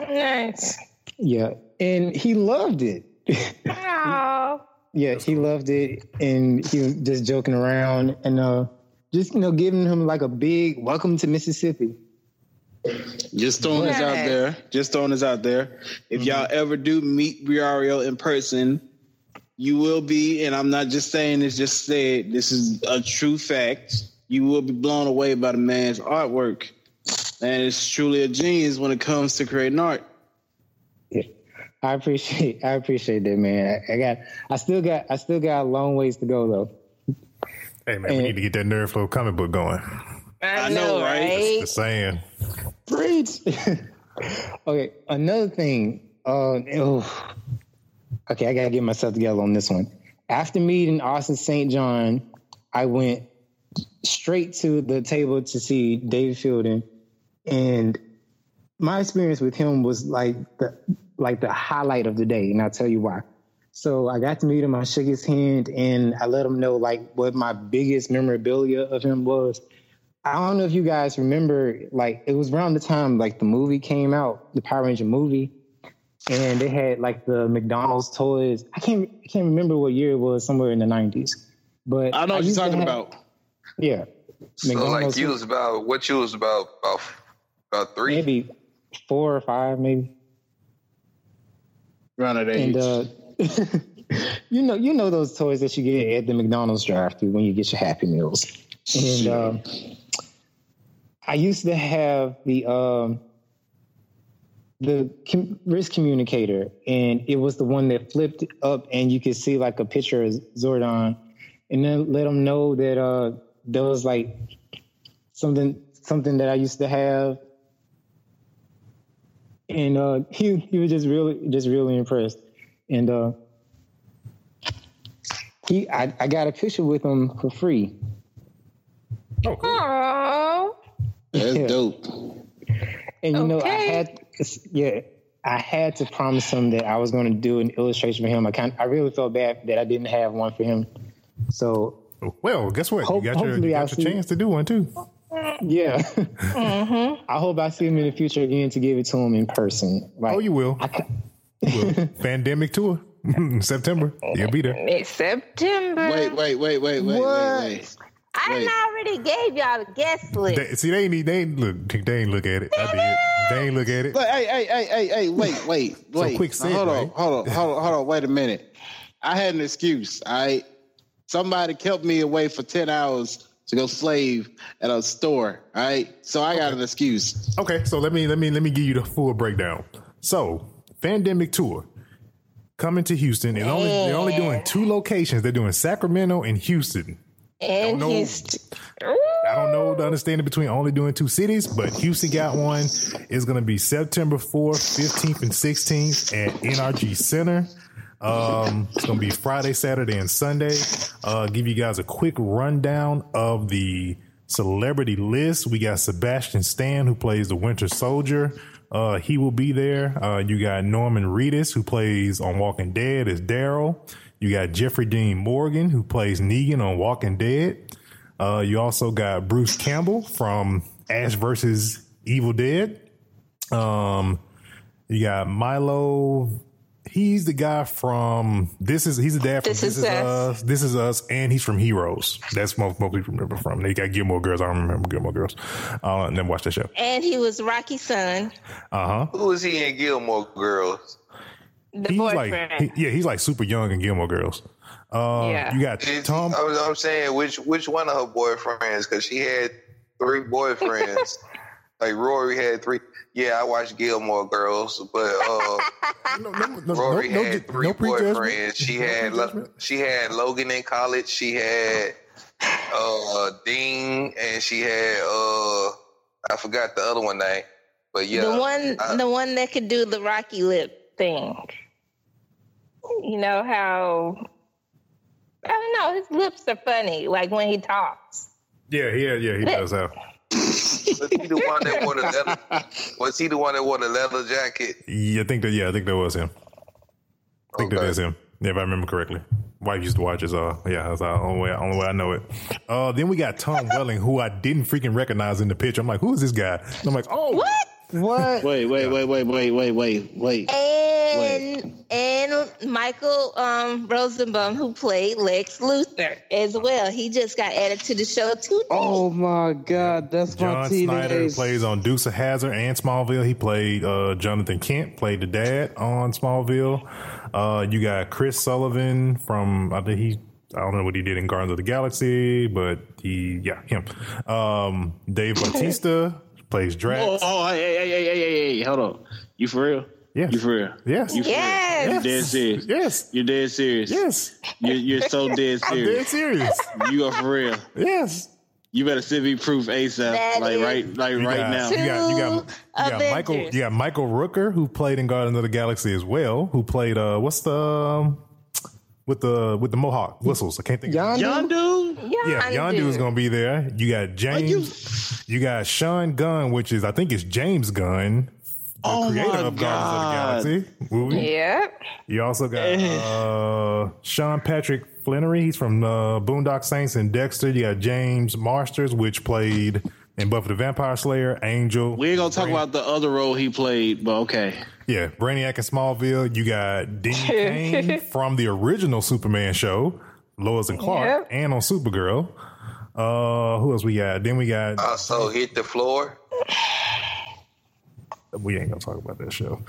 Nice. Yeah. And he loved it. Yeah, he loved it, and he was just joking around and just, you know, giving him like a big welcome to Mississippi. Just throwing this out there. If y'all ever do meet Briario in person, you will be, and I'm not just saying this, just said, this is a true fact, you will be blown away by the man's artwork. And it's truly a genius when it comes to creating art. I appreciate that, man. I still got a long ways to go though. Hey man, we need to get that Nerd Flow comic book going. I know, right? Just saying. It's okay. Another thing. Okay, I gotta get myself together on this one. After meeting Austin St. John, I went straight to the table to see David Fielding, and my experience with him was like the highlight of the day, and I'll tell you why. So I got to meet him, I shook his hand, and I let him know like what my biggest memorabilia of him was. I don't know if you guys remember, like it was around the time like the movie came out, the Power Ranger movie, and they had like the McDonald's toys. I can't remember what year it was, somewhere in the 90s. But I know what you're talking about. Yeah. So McDonald's, like you was about what you was about 3? Maybe 4 or 5, maybe. Around that age. And you know those toys that you get at the McDonald's drive-thru when you get your Happy Meals. And I used to have the wrist communicator, and it was the one that flipped up, and you could see like a picture of Zordon, and then let them know that there was like something that I used to have, and he was just really impressed. And I got a picture with him for free. Oh, cool. That's dope. And I had to promise him that I was going to do an illustration for him. I really felt bad that I didn't have one for him. So, well, guess what? You got your chance to do one too. Yeah. Mm-hmm. I hope I see him in the future again to give it to him in person. Like, oh, you will. Pandemic tour September. You'll be there. It's September. Wait. I already gave y'all a guest list. They ain't look at it. I did. They ain't look at it. Wait. So quick said, hold on. Wait a minute. I had an excuse. Somebody kept me away for 10 hours to go slave at a store. All right. So I got an excuse. Okay. So let me give you the full breakdown. So Pandemic Tour coming to Houston. And they're only doing 2 locations. They're doing Sacramento and Houston. And I don't know the understanding between only doing 2 cities, but Houston got one. It's going to be September 4th, 15th, and 16th at NRG Center. It's going to be Friday, Saturday, and Sunday. Give you guys a quick rundown of the celebrity list. We got Sebastian Stan, who plays the Winter Soldier. He will be there. You got Norman Reedus, who plays on Walking Dead as Daryl. You got Jeffrey Dean Morgan, who plays Negan on Walking Dead. You also got Bruce Campbell from Ash vs. Evil Dead. You got Milo. He's the guy from This Is Us. This Is Us, and he's from Heroes. That's most people remember from. They got Gilmore Girls. I don't remember Gilmore Girls. I never watched that show. And he was Rocky's son. Uh huh. Who is he in Gilmore Girls? He's like super young in Gilmore Girls. You got Tom. I'm saying which one of her boyfriends? Because she had 3 boyfriends. Like Rory had 3. Yeah, I watched Gilmore Girls, but Rory had 3 boyfriends. She had Logan in college. She had Dean, and she had I forgot the other one name. But yeah, the one that could do the Rocky lip thing. You know how I don't know, his lips are funny, like when he talks. Yeah, he does have. Was he the one that wore the leather jacket? Yeah, I think that was him. That is him. Yeah, if I remember correctly. Wife used to watch it, so yeah, that's the only way I know it. Then we got Tom Welling, who I didn't freaking recognize in the picture. I'm like, who is this guy? And I'm like, oh what? Wait. And Michael Rosenbaum, who played Lex Luthor as well. He just got added to the show too. Oh my God, that's my TV. John Snyder plays on Dukes of Hazzard and Smallville. He played Jonathan Kent, played the dad on Smallville. You got Chris Sullivan from I don't know what he did in Guardians of the Galaxy, but him. Dave Bautista. Plays Drax. Hey, hold on. You for real? Yeah. You for real? Yes. You for real? You're dead serious. Yes. You're dead serious. Yes. You're so dead serious. I'm dead serious. You are for real. Yes. You better CV proof ASAP, right now. You got Michael Rooker, who played in Guardians of the Galaxy as well. Who played with the Mohawk whistles? I can't think. Yondu. Yeah, Yondu is going to be there. You got James. You got Sean Gunn, which is I think it's James Gunn, the creator of Guardians of the Galaxy movie. Yeah. You also got Sean Patrick Flannery. He's from Boondock Saints and Dexter. You got James Marsters, which played in Buffy the Vampire Slayer, Angel. We ain't gonna talk about the other role he played, but okay. Yeah, Brainiac in Smallville. You got Dean Cain from the original Superman show, Lois and Clark, and on Supergirl. Who else we got? Then we got So Hit the Floor. We ain't gonna talk about that show.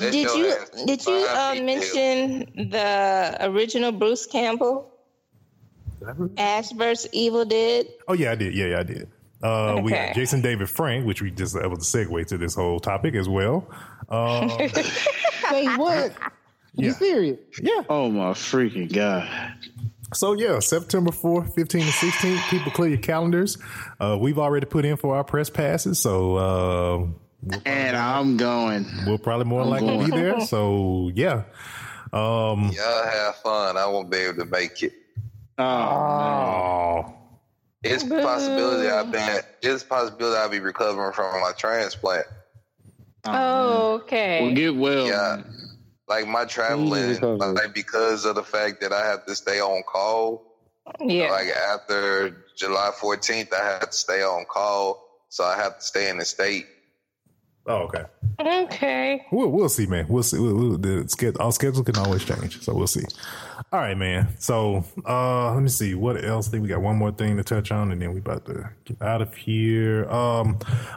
Did you mention the original Bruce Campbell? Ash vs. Evil Dead? Oh yeah, I did. Yeah, I did. We got Jason David Frank, which we just able to segue to this whole topic as well. Wait, what? Yeah. You serious? Yeah. Oh my freaking god. So, yeah, September 4th, 15th, and 16th, people clear your calendars. We've already put in for our press passes, so... We'll probably more likely be there, so, yeah. Y'all have fun. I won't be able to make it. Oh. It's a possibility I'll be recovering from my transplant. Oh, okay. Well, get well. Yeah. Like my traveling, like because of the fact that I have to stay on call. Yeah. Like after July 14th, I have to stay on call, so I have to stay in the state. Oh, okay. Okay. We'll see, man. We'll see. Our schedule can always change, so we'll see. All right, man. So let me see what else. I think we got one more thing to touch on, and then we about to get out of here.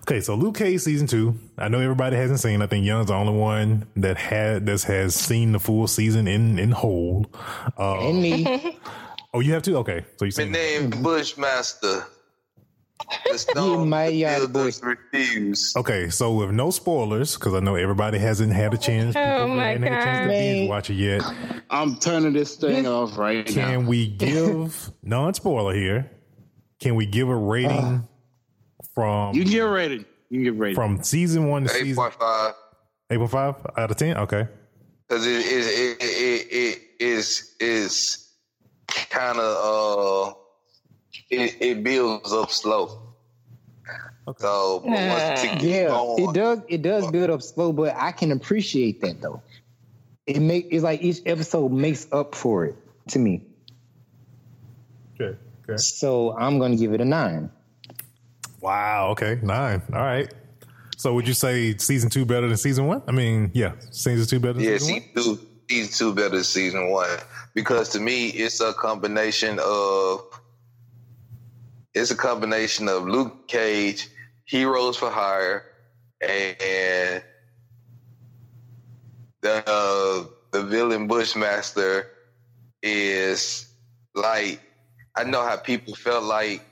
Okay, so Luke Cage season 2. I know everybody hasn't seen. I think Young's the only one that has seen the full season in whole. And me. Oh, you have to. Okay, so you seen. My name Bushmaster. Okay, so with no spoilers, because I know everybody hasn't had a chance. Oh my god, to watch it yet. I'm turning this thing off right now. Can we give non-spoiler here? Can we give a rating from? You can get a rating. From season 1 to season 8.5. 8.5 out of 10. Okay, because it is kind of It builds up slow. Okay. So it does build up slow, but I can appreciate that though. It's like each episode makes up for it to me. Okay. So I'm gonna give it a 9. Wow. Okay, 9. All right. So would you say season 2 better than season 1? I mean, yeah, season 2 better than season 1. Season 2 better than season 1 because to me it's a combination of. It's a combination of Luke Cage, Heroes for Hire, and the villain Bushmaster is like I know how people felt like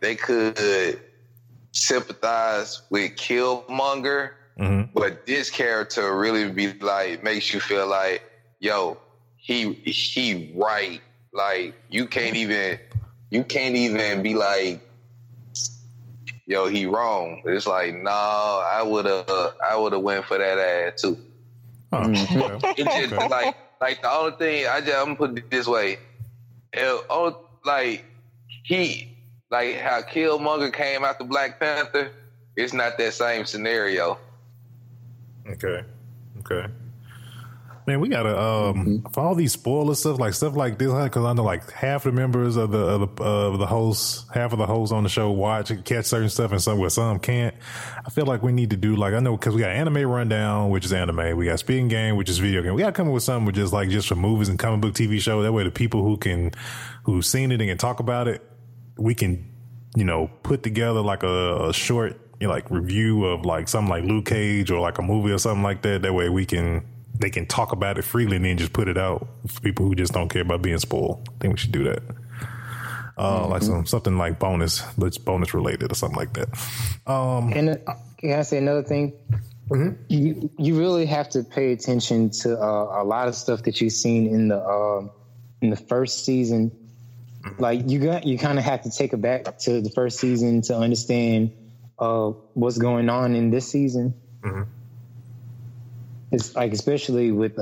they could sympathize with Killmonger, but this character really be like makes you feel like yo he right like you can't even be like, yo, he wrong. It's like, nah, I would have went for that ass too. Oh, yeah. It's just like the only thing I'm gonna put it this way. Like how Killmonger came after Black Panther. It's not that same scenario. Okay. Man, we gotta for all these spoiler stuff like this, because I know like half the members of the hosts, half of the hosts on the show watch and catch certain stuff, and some can't. I feel like we need to do like I know because we got anime rundown, which is anime. We got speed game, which is video game. We gotta come up with something with just for movies and comic book TV show. That way, the people who've seen it and can talk about it, we can put together like a short review of like something like Luke Cage or like a movie or something like that. That way, they can talk about it freely and then just put it out for people who just don't care about being spoiled. I think we should do that. Like something like bonus, but it's bonus related or something like that. And can I say another thing? Mm-hmm. You really have to pay attention to a lot of stuff that you've seen in the in the first season, like you kind of have to take it back to the first season to understand what's going on in this season. Mm-hmm. It's like, especially with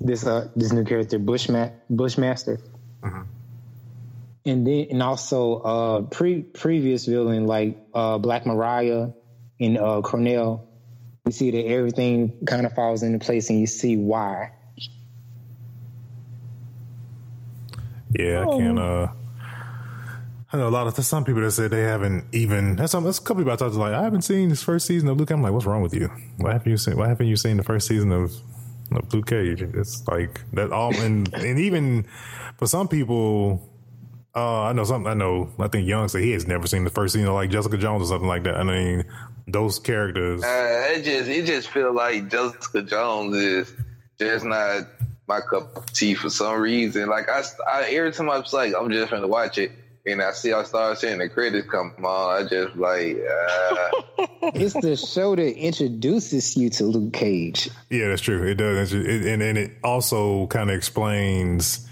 this new character Bushmaster. Mm-hmm. And then, and also previous villain like Black Mariah and Cornell. You see that everything kind of falls into place, and you see why. Yeah, I know a lot of some people that said they haven't even. That's a couple people I talked to. Like, I haven't seen this first season of Luke. I'm like, what's wrong with you? Why haven't you seen the first season of Luke Cage? It's like that all, and even for some people. I think Young said he has never seen the first season of like Jessica Jones or something like that. I mean, those characters. It just feels like Jessica Jones is just not my cup of tea for some reason. Like I every time I'm like, I'm just gonna watch it, and I start seeing the credits come on. I just like. It's the show that introduces you to Luke Cage. Yeah, that's true. It does, and it also kind of explains.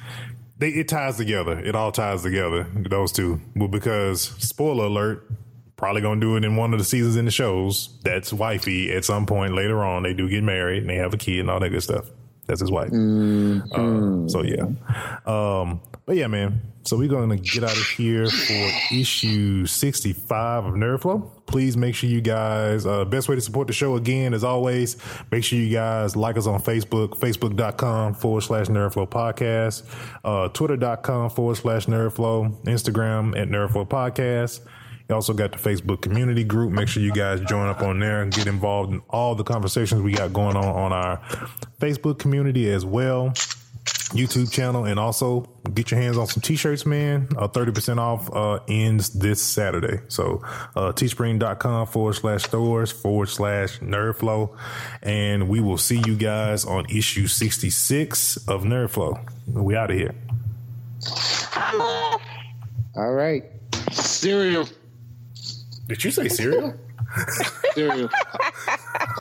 It ties together. It all ties together, those two. Well, because, spoiler alert, probably going to do it in one of the seasons in the shows. That's wifey at some point later on. They do get married and they have a kid and all that good stuff. That's his wife. Mm-hmm. So, yeah. But, yeah, man. So, we're going to get out of here for issue 65 of Nerd Flow. Please make sure you guys, best way to support the show again, as always, make sure you guys like us on Facebook, facebook.com/Nerd Flow Podcast, twitter.com/Nerd Flow, Instagram @Nerd Flow Podcast. You also got the Facebook community group. Make sure you guys join up on there and get involved in all the conversations we got going on our Facebook community as well. YouTube channel, and also get your hands on some t-shirts, man. 30% off ends this Saturday. So teespring.com/stores/Nerd Flow. And we will see you guys on issue 66 of Nerd Flow. We out of here. All right. Cereal. Did you say cereal? Cereal.